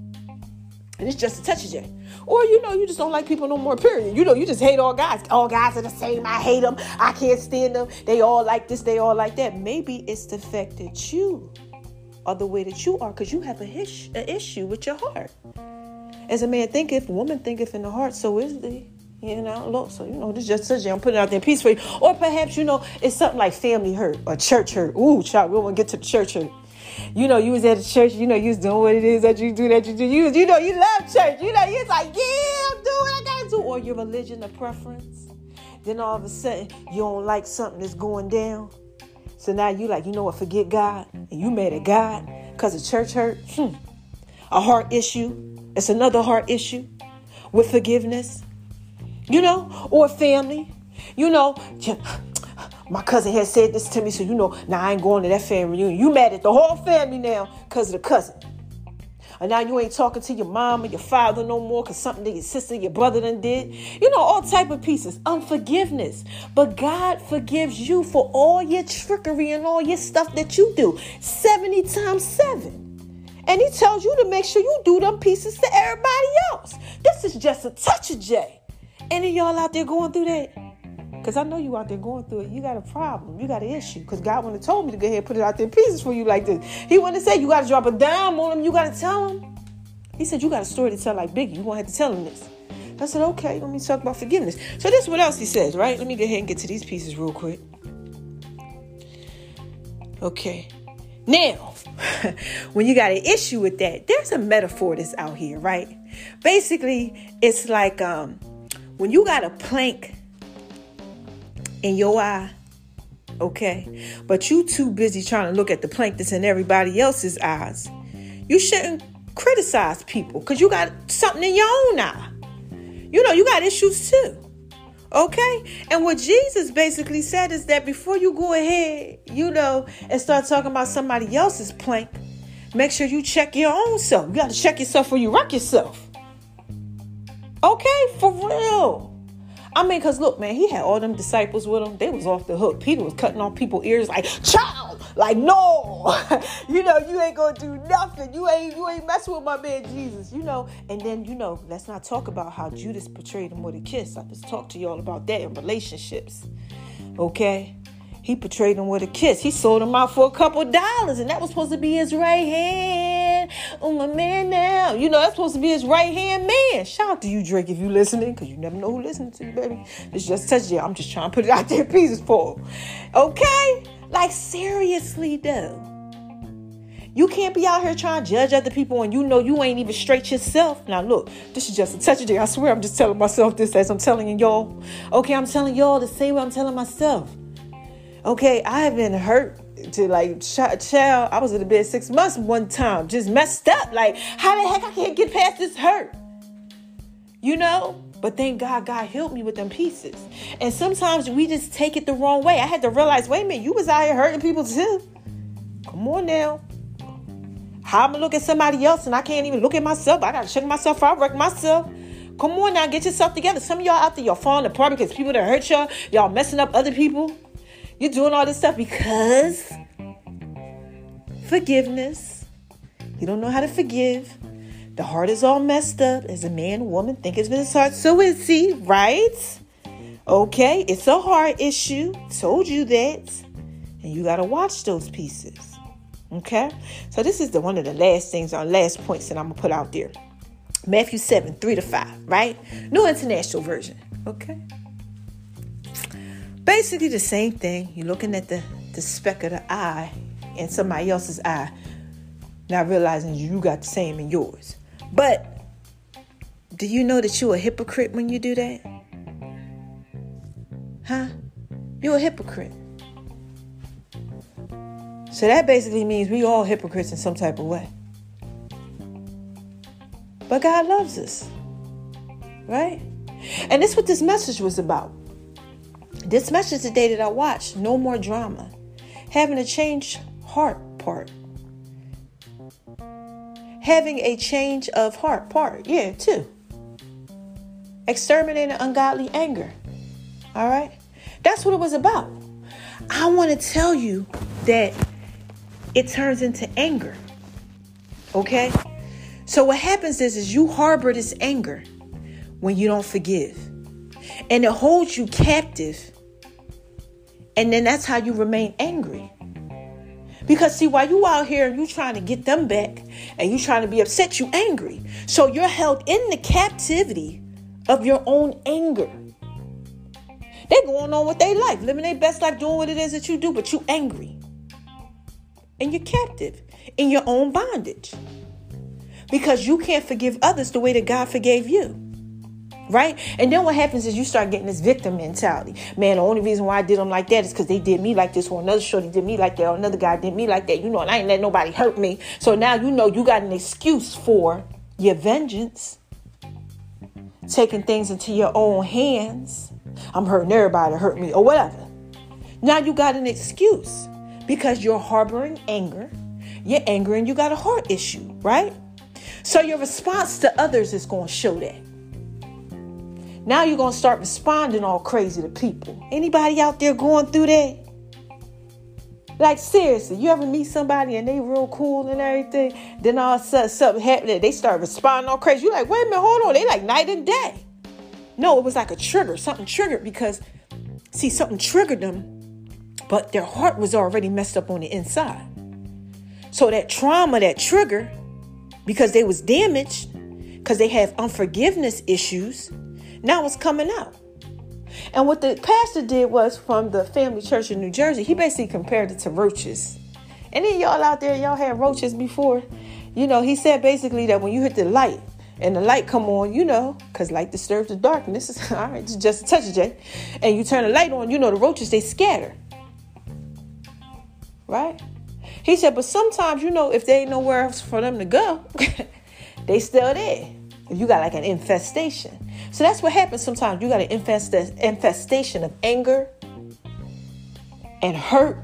And it's just a touch of J. Or, you just don't like people no more, period. You just hate all guys. All guys are the same. I hate them. I can't stand them. They all like this. They all like that. Maybe it's the fact that you are the way that you are because you have an issue with your heart. As a man thinketh, woman thinketh in the heart, so is thee. Look, so, this is just a J. I'm putting out there in peace for you. Or perhaps, it's something like family hurt or church hurt. Ooh, child, we don't want to get to the church hurt. You was at the church, you was doing what it is that you do. You love church. You was like, yeah, I'm doing what I got to do. Or your religion of preference. Then all of a sudden, you don't like something that's going down. So now you like, forget God. And you mad at God because of church hurt. A heart issue. It's another heart issue with forgiveness. Or family. My cousin had said this to me, so now I ain't going to that family reunion. You mad at the whole family now because of the cousin. And now you ain't talking to your mom or your father no more because something that your sister, your brother done did. All type of pieces. Unforgiveness. But God forgives you for all your trickery and all your stuff that you do. 70 times 7. And he tells you to make sure you do them pieces to everybody else. This is just a touch of J. Any of y'all out there going through that? Because I know you out there going through it. You got a problem. You got an issue. Because God wouldn't have told me to go ahead and put it out there in pieces for you like this. He wouldn't have said you got to drop a dime on him. You got to tell him. He said you got a story to tell like Biggie. You're going to have to tell him this. I said, okay, let me talk about forgiveness. So this is what else he says, right? Let me go ahead and get to these pieces real quick. Okay. Now, when you got an issue with that, there's a metaphor that's out here, right? Basically, it's like when you got a plank in your eye, okay? But you too busy trying to look at the plank that's in everybody else's eyes. You shouldn't criticize people because you got something in your own eye. You got issues too, okay? And what Jesus basically said is that before you go ahead, and start talking about somebody else's plank, make sure you check your own self. You got to check yourself before you wreck yourself. Okay, for real. Because look, man, he had all them disciples with him. They was off the hook. Peter was cutting off people's ears like, child, like, no, you ain't going to do nothing. You ain't messing with my man Jesus, And then, let's not talk about how Judas betrayed him with a kiss. I just talked to y'all about that in relationships, okay? He betrayed him with a kiss. He sold him out for a couple dollars, and that was supposed to be his right hand. Oh, my man now. That's supposed to be his right-hand man. Shout out to you, Drake, if you listening, because you never know who listening to you, baby. It's just touch you. I'm just trying to put it out there in pieces for him. Okay? Like, seriously, though. You can't be out here trying to judge other people and you ain't even straight yourself. Now, look, this is just a touch of J. I swear I'm just telling myself this as I'm telling y'all. Okay, I'm telling y'all to say what I'm telling myself. Okay, I have been hurt to like, child, I was in the bed 6 months one time, just messed up. Like, how the heck I can't get past this hurt? But thank God, God helped me with them pieces. And sometimes we just take it the wrong way. I had to realize, wait a minute, you was out here hurting people too. Come on now. How I'm looking at somebody else and I can't even look at myself. I got to check myself out, wreck myself. Come on now, get yourself together. Some of y'all out there, y'all falling apart because people that hurt y'all, y'all messing up other people. You're doing all this stuff because forgiveness. You don't know how to forgive. The heart is all messed up. As a man, woman, think it's been his heart. So is he, right? Okay, it's a heart issue. Told you that. And you got to watch those pieces. Okay? So this is one of the last things, our last points that I'm going to put out there. Matthew 7, 3-5, right? New International Version, okay? Basically the same thing. You're looking at the speck of the eye in somebody else's eye, not realizing you got the same in yours. But do you know that you're a hypocrite when you do that? Huh? You're a hypocrite. So that basically means we all hypocrites in some type of way. But God loves us, right? And that's what this message was about. This message today that I watched, no more drama. Having a changed heart part. Having a change of heart part, yeah, too. Exterminating ungodly anger, all right? That's what it was about. I want to tell you that it turns into anger, okay? So what happens is you harbor this anger when you don't forgive. And it holds you captive. And then that's how you remain angry. Because see, while you out here and you trying to get them back and you trying to be upset, you angry. So you're held in the captivity of your own anger. They're going on with their life, living their best life, doing what it is that you do, but you angry. And you're captive in your own bondage. Because you can't forgive others the way that God forgave you, right? And then what happens is you start getting this victim mentality. Man, the only reason why I did them like that is because they did me like this, or another shorty did me like that, or another guy did me like that, you know, and I ain't let nobody hurt me. So now you know you got an excuse for your vengeance, taking things into your own hands. I'm hurting everybody to hurt me or whatever. Now you got an excuse because you're harboring anger. You're angry and you got a heart issue, right? So your response to others is going to show that. Now you're going to start responding all crazy to people. Anybody out there going through that? Like seriously, you ever meet somebody and they real cool and everything? Then all of a sudden something happened. They start responding all crazy. You're like, wait a minute, hold on. They like night and day. No, it was like a trigger. Something triggered because, see, something triggered them, but their heart was already messed up on the inside. So that trauma, that trigger, because they was damaged, because they have unforgiveness issues, now it's coming out. And what the pastor did was, from the Family Church in New Jersey, he basically compared it to roaches. And then y'all out there, y'all had roaches before. You know, he said basically that when you hit the light and the light come on, you know, because light disturbs the darkness. All right, just a touch of J. And you turn the light on, you know, the roaches, they scatter. Right? He said, but sometimes, you know, if there ain't nowhere else for them to go, they still there. If you got like an infestation. So that's what happens sometimes. You got an infestation of anger and hurt,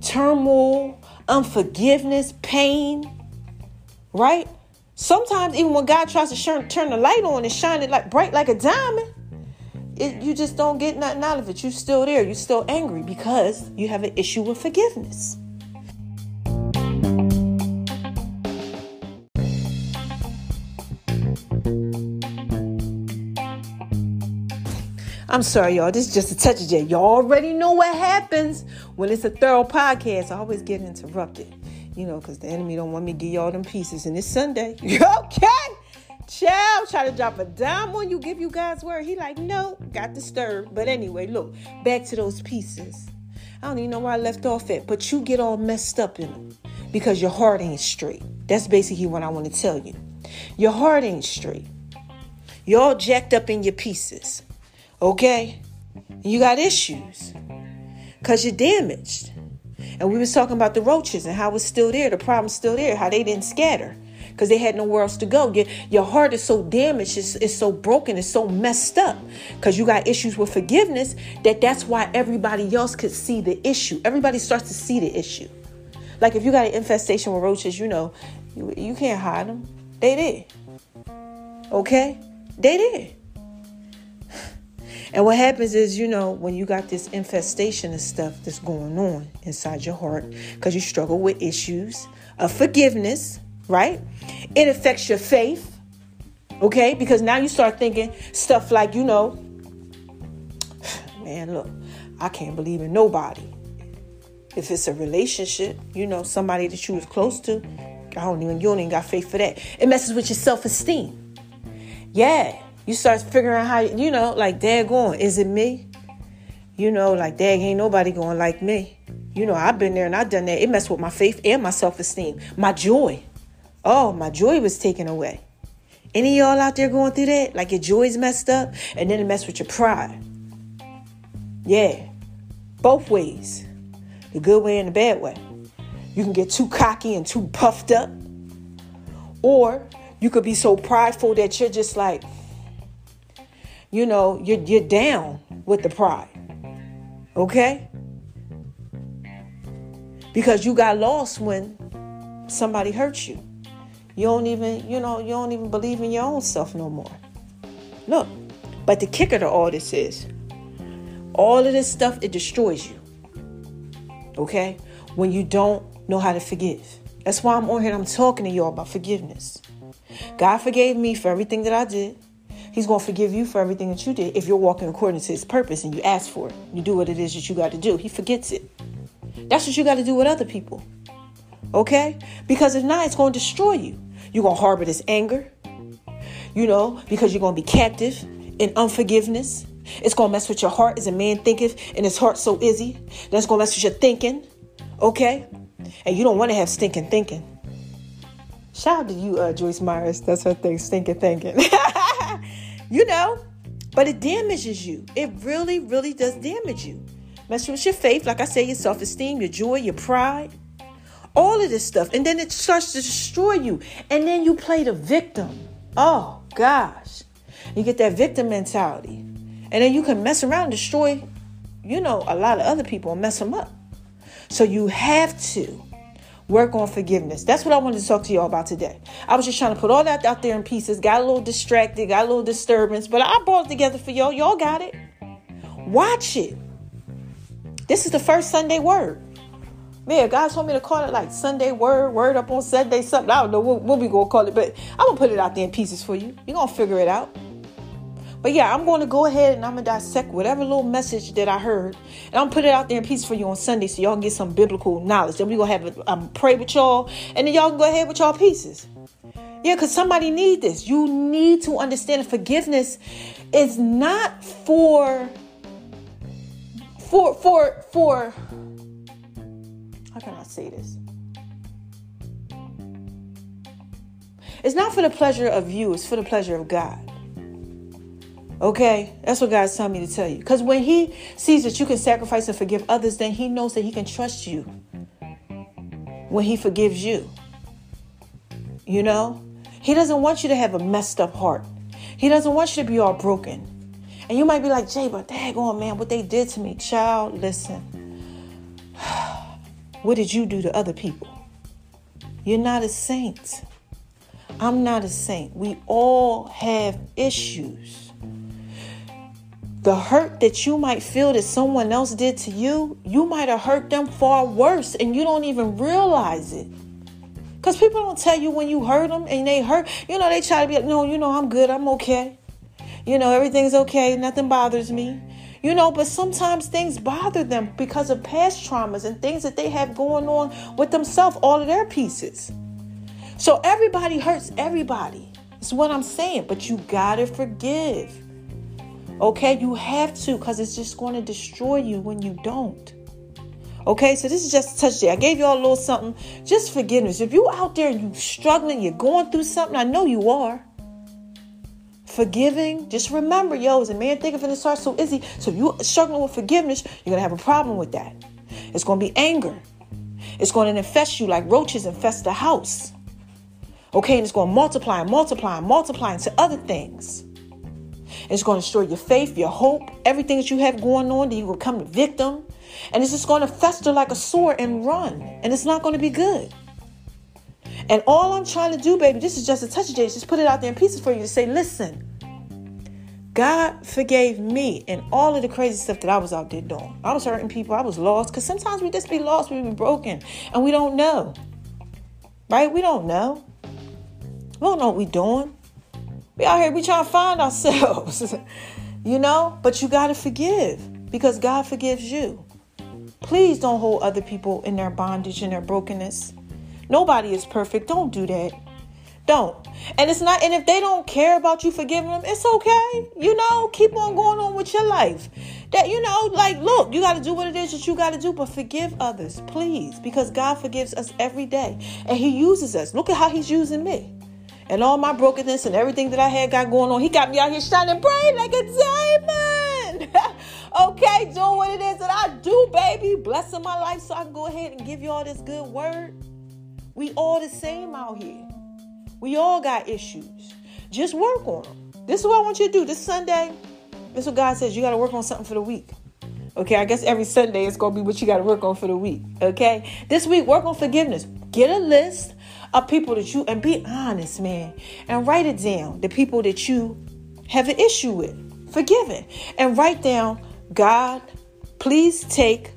turmoil, unforgiveness, pain, right? Sometimes even when God tries to turn the light on and shine it like bright like a diamond, you just don't get nothing out of it. You're still there. You're still angry because you have an issue with forgiveness. I'm sorry, y'all. This is just a touch of J. Y'all already know what happens when it's a thorough podcast. I always get interrupted, you know, because the enemy don't want me to give y'all them pieces. And it's Sunday. Okay. Child, try to drop a dime on you, give you God's word. He like, no, got disturbed. But anyway, look, back to those pieces. I don't even know where I left off at, but you get all messed up in them because your heart ain't straight. That's basically what I want to tell you. Your heart ain't straight. You're all jacked up in your pieces, okay? You got issues because you're damaged. And we was talking about the roaches and how it's still there, the problem's still there, how they didn't scatter. Because they had nowhere else to go. Your heart is so damaged. It's so broken. It's so messed up. Because you got issues with forgiveness. That's why everybody else could see the issue. Everybody starts to see the issue. Like if you got an infestation with roaches, you know, you can't hide them. They there. Okay? They there. And what happens is, you know, when you got this infestation of stuff that's going on inside your heart because you struggle with issues of forgiveness, right? It affects your faith. Okay? Because now you start thinking stuff like, you know, man, look, I can't believe in nobody. If it's a relationship, you know, somebody that you was close to, you don't even got faith for that. It messes with your self-esteem. Yeah. You start figuring out how, you know, like, daggone, is it me? You know, like, dag, ain't nobody going like me. You know, I've been there and I've done that. It messed with my faith and my self-esteem. My joy. Oh, my joy was taken away. Any of y'all out there going through that? Like, your joy's messed up, and then it messed with your pride. Yeah. Both ways. The good way and the bad way. You can get too cocky and too puffed up. Or you could be so prideful that you're just like, you know, you're down with the pride, okay? Because you got lost when somebody hurt you. You don't even believe in your own self no more. Look, but the kicker to all this is, all of this stuff, it destroys you, okay? When you don't know how to forgive. That's why I'm on here and I'm talking to y'all about forgiveness. God forgave me for everything that I did. He's going to forgive you for everything that you did if you're walking according to his purpose and you ask for it. You do what it is that you got to do. He forgets it. That's what you got to do with other people. Okay? Because if not, it's going to destroy you. You're going to harbor this anger, you know, because you're going to be captive in unforgiveness. It's going to mess with your heart as a man thinketh and his heart so is he. That's going to mess with your thinking. Okay? And you don't want to have stinking thinking. Shout out to you, Joyce Myers. That's her thing, stinking thinking. You know, but it damages you. It really, really does damage you. Mess with your faith, like I say, your self-esteem, your joy, your pride, all of this stuff. And then it starts to destroy you. And then you play the victim. Oh, gosh. You get that victim mentality. And then you can mess around and destroy, you know, a lot of other people and mess them up. So you have to work on forgiveness. That's what I wanted to talk to y'all about today. I was just trying to put all that out there in pieces. Got a little distracted. Got a little disturbance. But I brought it together for y'all. Y'all got it. Watch it. This is the first Sunday word. Man, God told me to call it like Sunday word. Word up on Sunday something. I don't know what we going to call it. But I'm going to put it out there in pieces for you. You're going to figure it out. But yeah, I'm going to go ahead and I'm going to dissect whatever little message that I heard. And I'm going to put it out there in peace for you on Sunday so y'all can get some biblical knowledge. Then we're going to have a pray with y'all. And then y'all can go ahead with y'all pieces. Yeah, because somebody need this. You need to understand that forgiveness is not for. How can I say this? It's not for the pleasure of you. It's for the pleasure of God. Okay, that's what God's telling me to tell you. Because when he sees that you can sacrifice and forgive others, then he knows that he can trust you when he forgives you. You know, he doesn't want you to have a messed up heart. He doesn't want you to be all broken. And you might be like, Jay, but daggone, man, what they did to me. Child, listen. What did you do to other people? You're not a saint. I'm not a saint. We all have issues. The hurt that you might feel that someone else did to you, you might have hurt them far worse and you don't even realize it. Because people don't tell you when you hurt them and they hurt. You know, they try to be like, no, you know, I'm good. I'm okay. You know, everything's okay. Nothing bothers me. You know, but sometimes things bother them because of past traumas and things that they have going on with themselves, all of their pieces. So everybody hurts everybody. It's what I'm saying. But you got to forgive. Okay, you have to, because it's just going to destroy you when you don't. Okay, so this is just a touch there. I gave y'all a little something. Just forgiveness. If you out there and you struggling, you're going through something, I know you are. Forgiving. Just remember, yo, as a man thinketh in his heart, so is he. So if you're struggling with forgiveness, you're going to have a problem with that. It's going to be anger. It's going to infest you like roaches infest the house. Okay, and it's going to multiply and multiply and multiply into other things. It's going to destroy your faith, your hope, everything that you have going on. Then you're going to become the victim. And it's just going to fester like a sore and run. And it's not going to be good. And all I'm trying to do, baby, this is just a touch of J, just put it out there in pieces for you to say, listen, God forgave me and all of the crazy stuff that I was out there doing. I was hurting people. I was lost. Because sometimes we just be lost. We be broken. And we don't know. Right? We don't know. We don't know what we're doing. We out here, we trying to find ourselves. You know? But you got to forgive. Because God forgives you. Please don't hold other people in their bondage and their brokenness. Nobody is perfect. Don't do that. Don't. And it's not. And if they don't care about you forgiving them, it's okay. You know, keep on going on with your life. That, you know, like, look, you got to do what it is that you got to do, but forgive others, please. Because God forgives us every day. And he uses us. Look at how he's using me. And all my brokenness and everything that I had got going on. He got me out here shining bright like a diamond. Okay, doing what it is that I do, baby. Blessing my life so I can go ahead and give you all this good word. We all the same out here. We all got issues. Just work on them. This is what I want you to do. This Sunday, this is what God says. You got to work on something for the week. Okay, I guess every Sunday it's going to be what you got to work on for the week. Okay? This week, work on forgiveness. Get a list of people that you, and be honest, man. And write it down. The people that you have an issue with. Forgiving. And write down, God, please take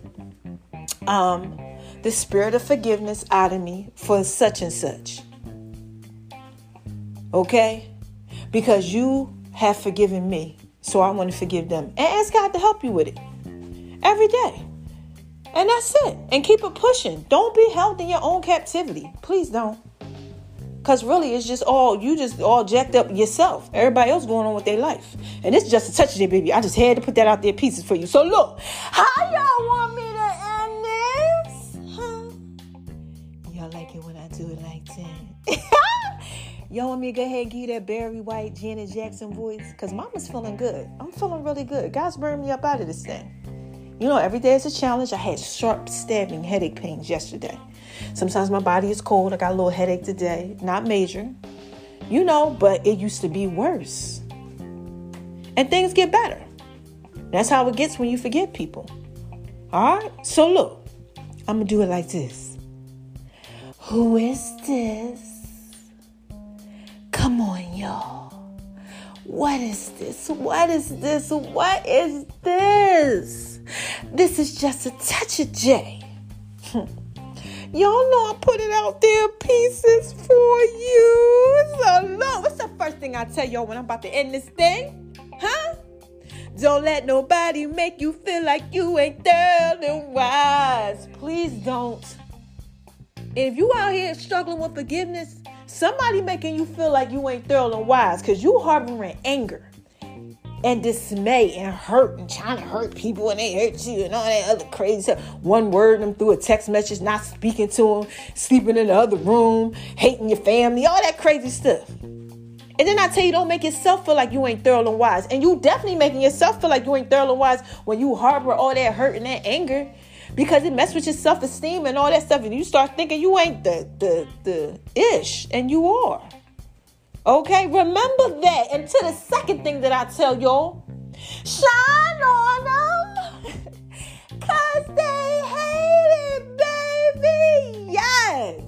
the spirit of forgiveness out of me for such and such. Okay? Because you have forgiven me. So I want to forgive them. And ask God to help you with it. Every day. And that's it. And keep it pushing. Don't be held in your own captivity. Please don't. Because really it's just all, you just all jacked up yourself. Everybody else going on with their life. And it's just a touch of it, baby. I just had to put that out there in pieces for you. So look, how y'all want me to end this? Huh? Y'all like it when I do it like that. Y'all want me to go ahead and give you that Barry White, Janet Jackson voice? Because mama's feeling good. I'm feeling really good. God's burned me up out of this thing. You know, every day is a challenge. I had sharp stabbing headache pains yesterday. Sometimes my body is cold. I got a little headache today. Not major, you know, but it used to be worse. And things get better. That's how it gets when you forgive people. All right? So look, I'm going to do it like this. Who is this? Come on, y'all. What is this? What is this? What is this? This is just a touch of J. Y'all know I put it out there in pieces for you. So look, what's the first thing I tell y'all when I'm about to end this thing? Huh? Don't let nobody make you feel like you ain't thorough and wise. Please don't. If you out here struggling with forgiveness, somebody making you feel like you ain't thorough and wise because you harboring anger. And dismay and hurt and trying to hurt people and they hurt you and all that other crazy stuff. One word them through a text message, not speaking to them, sleeping in the other room, hating your family, all that crazy stuff. And then I tell you, don't make yourself feel like you ain't thorough and wise. And you definitely making yourself feel like you ain't thorough and wise when you harbor all that hurt and that anger because it messes with your self-esteem and all that stuff. And you start thinking you ain't the ish and you are. Okay, remember that. And to the second thing that I tell y'all, shine on them because they hate it, baby. Yes.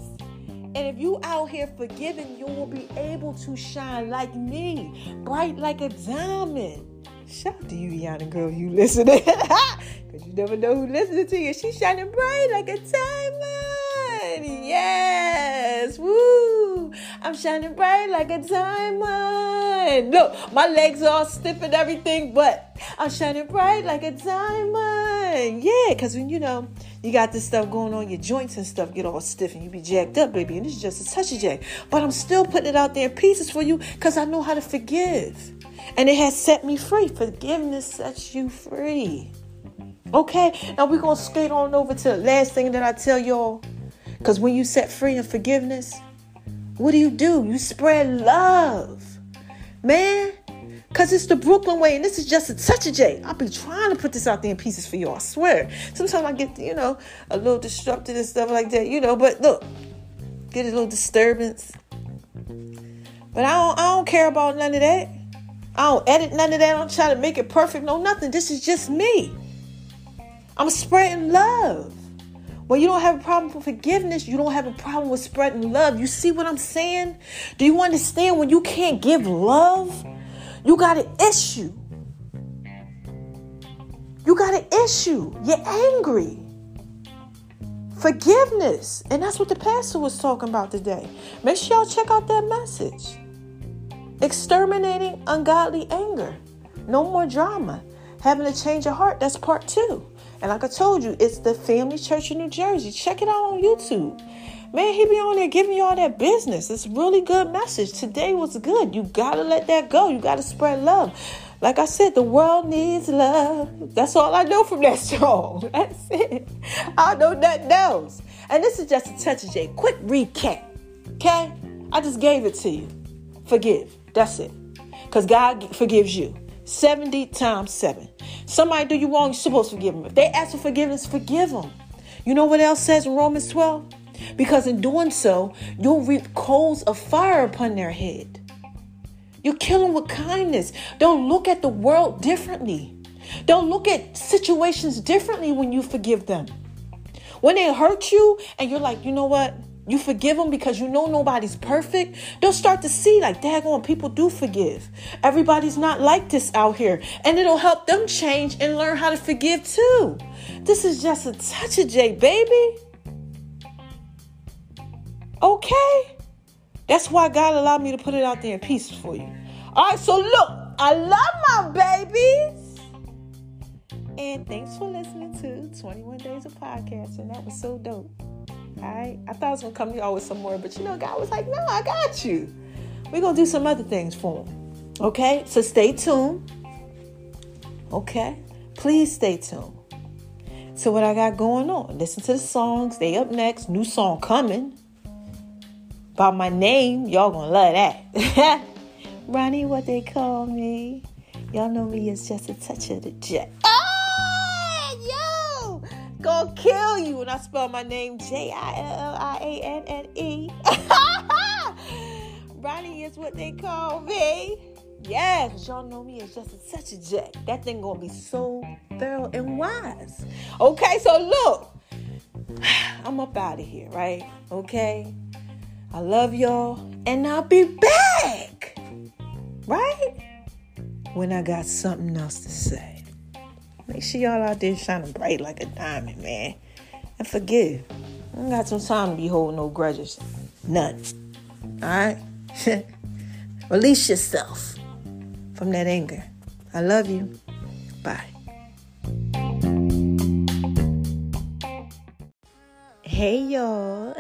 And if you out here forgiving, you will be able to shine like me, bright like a diamond. Shout out to you, Yana girl, you listening. Because you never know who listening to you. She's shining bright like a diamond. Yes. Woo. I'm shining bright like a diamond. Look, my legs are all stiff and everything, but I'm shining bright like a diamond. Yeah, because when you know, you got this stuff going on, your joints and stuff get all stiff and you be jacked up, baby. And this is just a touch of J. But I'm still putting it out there in pieces for you because I know how to forgive. And it has set me free. Forgiveness sets you free. Okay, now we're going to skate on over to the last thing that I tell y'all. Because when you set free in forgiveness, what do? You spread love, man. Because it's the Brooklyn way, and this is just a touch of J. I'll be trying to put this out there in pieces for y'all, I swear. Sometimes I get, you know, a little disrupted and stuff like that, you know. But look, get a little disturbance. But I don't care about none of that. I don't edit none of that. I don't try to make it perfect. No, nothing. This is just me. I'm spreading love. When you don't have a problem with forgiveness, you don't have a problem with spreading love. You see what I'm saying? Do you understand when you can't give love, you got an issue. You got an issue. You're angry. Forgiveness. And that's what the pastor was talking about today. Make sure y'all check out that message. Exterminating ungodly anger. No more drama. Having a change of heart. That's part 2. And like I told you, it's the Family Church in New Jersey. Check it out on YouTube. Man, he be on there giving you all that business. It's a really good message. Today was good. You got to let that go. You got to spread love. Like I said, the world needs love. That's all I know from that song. That's it. I don't know nothing else. And this is just a touch of J. Quick recap, okay? I just gave it to you. Forgive. That's it. Because God forgives you. 70 times 7. Somebody do you wrong, you're supposed to forgive them. If they ask for forgiveness, forgive them. You know what else says in Romans 12? Because in doing so, you'll reap coals of fire upon their head. You kill them with kindness. Don't look at the world differently. Don't look at situations differently when you forgive them. When they hurt you and you're like, you know what? You forgive them because you know nobody's perfect. They'll start to see like, daggone, people do forgive. Everybody's not like this out here. And it'll help them change and learn how to forgive too. This is just a touch of J, baby. Okay. That's why God allowed me to put it out there in pieces for you. All right, so look, I love my babies. And thanks for listening to 21 Days of Podcasting. That was so dope. All right, I thought it was going to come to y'all with some more, but you know, God was like, no, I got you. We're going to do some other things for them. Okay, so stay tuned. Okay, please stay tuned. So what I got going on, listen to the songs. They up next, new song coming. By my name, y'all gonna love that. Ronnie, what they call me. Y'all know me as just a touch of the J. Oh, yo! Gonna kill you when I spell my name Jillianne. Ronnie is what they call me. Yeah, because y'all know me as just a touch of J. That thing gonna be so thorough and wise. Okay, so look. I'm up out of here, right? Okay? I love y'all, and I'll be back, right? When I got something else to say. Make sure y'all out there shining bright like a diamond, man. And forgive. I don't got some time to be holding no grudges. None. All right? Release yourself from that anger. I love you. Bye. Hey y'all,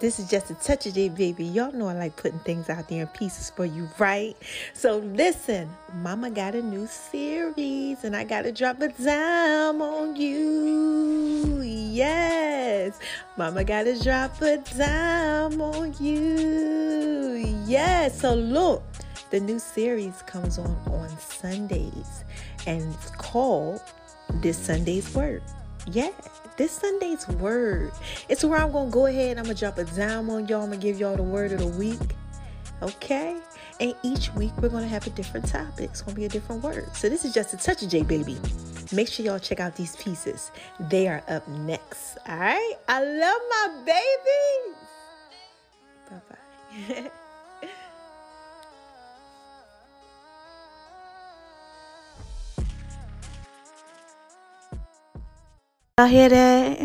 this is just a touch of J, baby. Y'all know I like putting things out there in pieces for you, right? So listen, Mama got a new series and I gotta drop a dime on you. Yes, Mama gotta drop a dime on you. Yes, so look, the new series comes on Sundays and it's called This Sunday's Word. Yeah. This Sunday's Word. It's where I'm going to go ahead and I'm going to drop a dime on y'all. I'm going to give y'all the word of the week. Okay? And each week we're going to have a different topic. It's going to be a different word. So this is just a touch of J, baby. Make sure y'all check out these pieces. They are up next. All right? I love my babies. Bye-bye. Y'all hear that?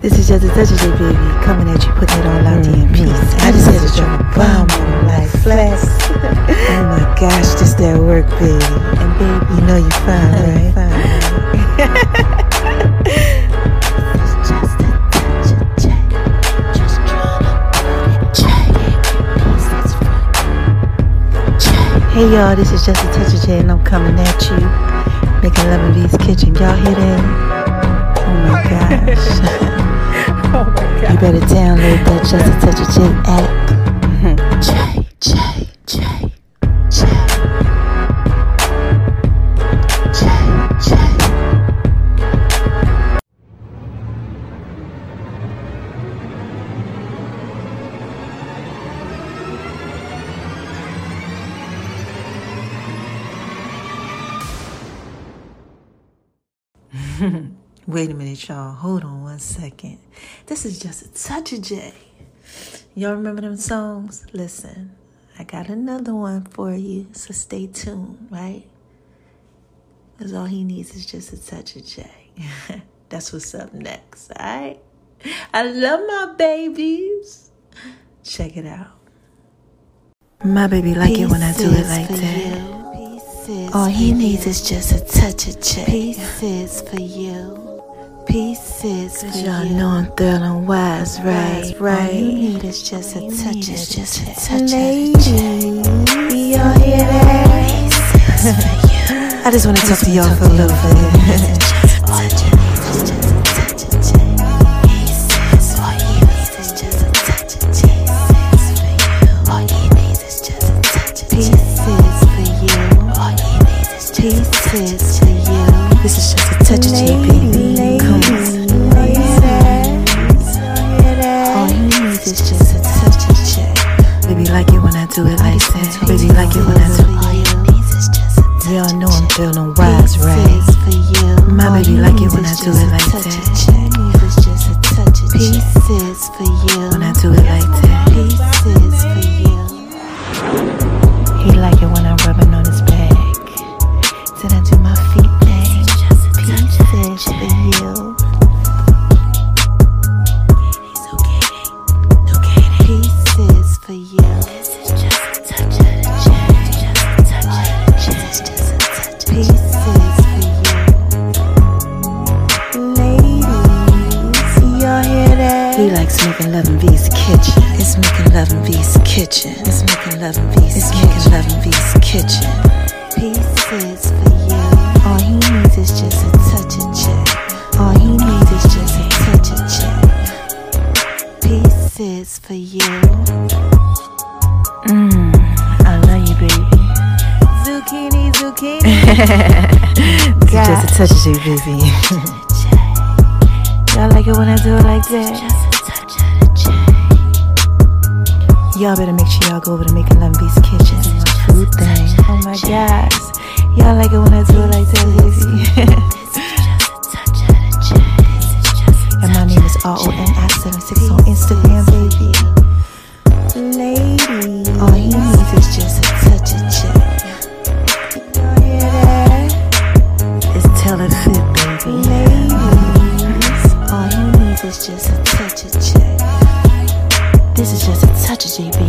This is just a touch of J, baby, coming at you, putting it all out there in peace. I just had to drop a bomb on like flex. Oh my gosh, just that work, baby. And baby, you know you fine, right? It's just a touch of J. Just tryna put it J. Hey y'all, this is just a touch of J, and I'm coming at you. Making love in V's kitchen. Y'all hear that? Oh my gosh. Oh my gosh. You better download that Just a Touch of J app. Wait a minute, y'all. Hold on one second. This is Just a Touch of J. Y'all remember them songs? Listen, I got another one for you, so stay tuned, right? Because all he needs is just a touch of J. That's what's up next, all right? I love my babies. Check it out. My baby like Pieces it when I do it like that. Pieces all he needs you. Is just a touch of J. Pieces for you. Pieces for you. Y'all know I'm thrilling wise, right? Right. All you need is just a touch of J. We all here. Pieces for you. I just want to talk to y'all for a little bit. All you need is just a touch of J. Pieces for you. It's just a touch of J. Pieces for you. All you need is just a touch of J. Pieces for you. All you need is pieces for you. This is just a touch of J, baby. Come on. All you need is just a touch of J. Baby like it when I do it like that. Baby like it when I do it. Y'all know I'm feeling wise, right? My baby like it when I do it like that. Pieces for you. When I do it like that. Pieces for you. He like it when I'm rubbing on his back. Then I do my feet thing. Pieces for you. Pieces for you. He likes making love in V's kitchen. It's making love in V's kitchen. It's making love in V's kitchen. It's making love in V's kitchen. Pieces for you. All he needs is just a touch of J. All he needs is just a touch of J. Pieces for you. I love you, baby. Zucchini, zucchini. Just a touch of J, baby. Y'all like it when I do it like that. Y'all better make sure y'all go over to Making Love Beats Kitchen. My food thing. Oh my gosh. Y'all like it when I do it like that, baby. And my name is RONI76 on Instagram, baby. Ladies. All he needs is just a touch of J. It's Taylor's Fit, baby. Ladies. All he needs is just a touch of J. This is just a touch of J, baby.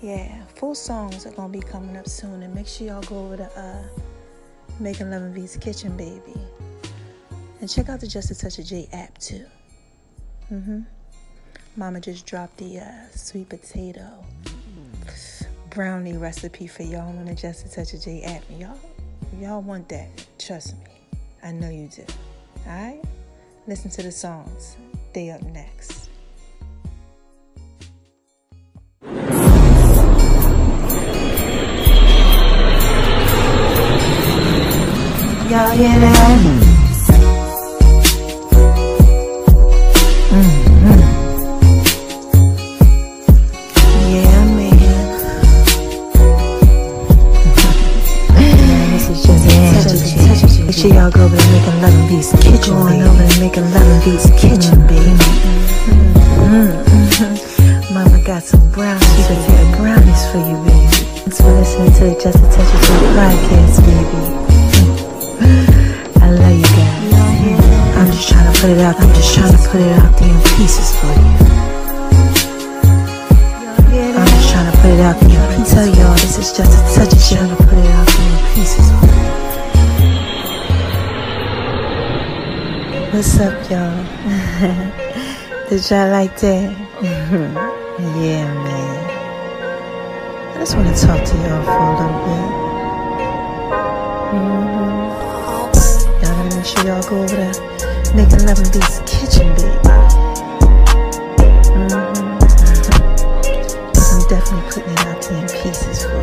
Yeah, full songs are going to be coming up soon. And make sure y'all go over to Making Love in V's Kitchen, baby. And check out the Just a Touch of J app, too. Mama just dropped the sweet potato brownie recipe for y'all on the Just a Touch of J app. And y'all want that. Trust me. I know you do. All right? Listen to the songs. They up next. Y'all hear that? Yeah, man. This is just a touch of J. Make sure y'all go over to Making Love in V's Kitchen. Go on over to Making Love in V's Kitchen, baby. Mama got some brownies. She could take brownies for you, baby. Thanks for listening to the Just a Touch of J podcast, baby. I love you guys. I'm just trying to put put it out. I'm just trying to put it out there in pieces for you. I'm just trying to put it out there. I can tell y'all this is just a touch of J. I'm trying to put it out there in pieces for you. What's up, y'all? Did y'all like that? Yeah, man. I just want to talk to y'all for a little bit. Y'all gotta make sure y'all go over to Making Love and Beats Kitchen Beat. I'm definitely putting it out there in pieces for you.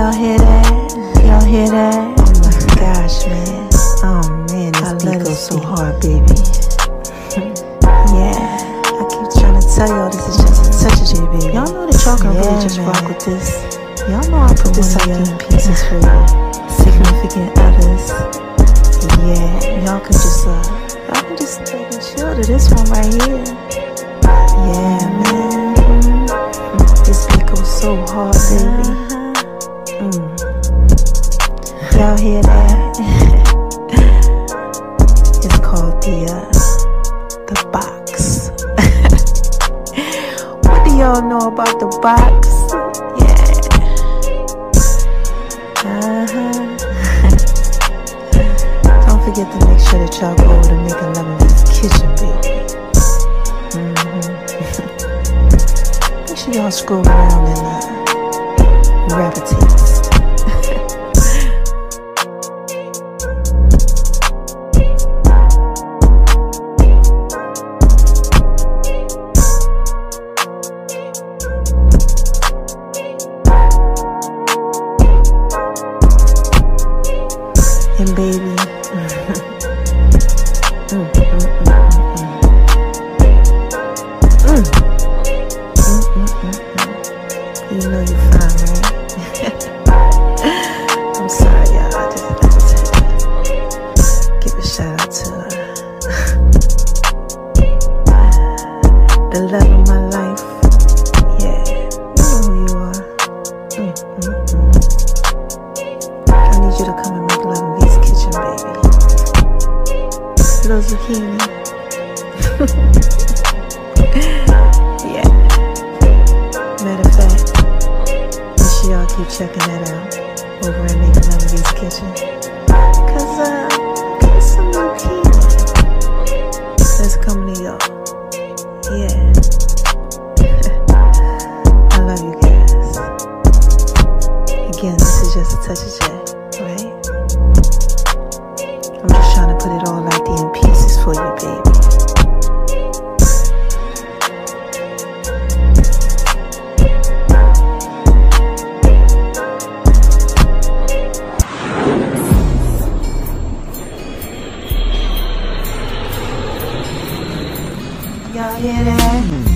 Y'all hear that? Y'all hear that? Oh my gosh, man. Oh man, this beat goes so hard, baby. Yeah, I keep trying to tell y'all this is just a touch of J, baby. Y'all know that y'all can really just rock with this. Y'all know I put this out in pieces for y'all. Significant others. Yeah, y'all can just take and chill to this one right here. Yeah, man. This beat goes so hard, baby. Y'all hear that? It's called the box. What do y'all know about the box? Yeah. Don't forget to make sure that y'all go over to Making Love in this Kitchen, baby. Make sure y'all scroll around and gravitate. Y'all hear that?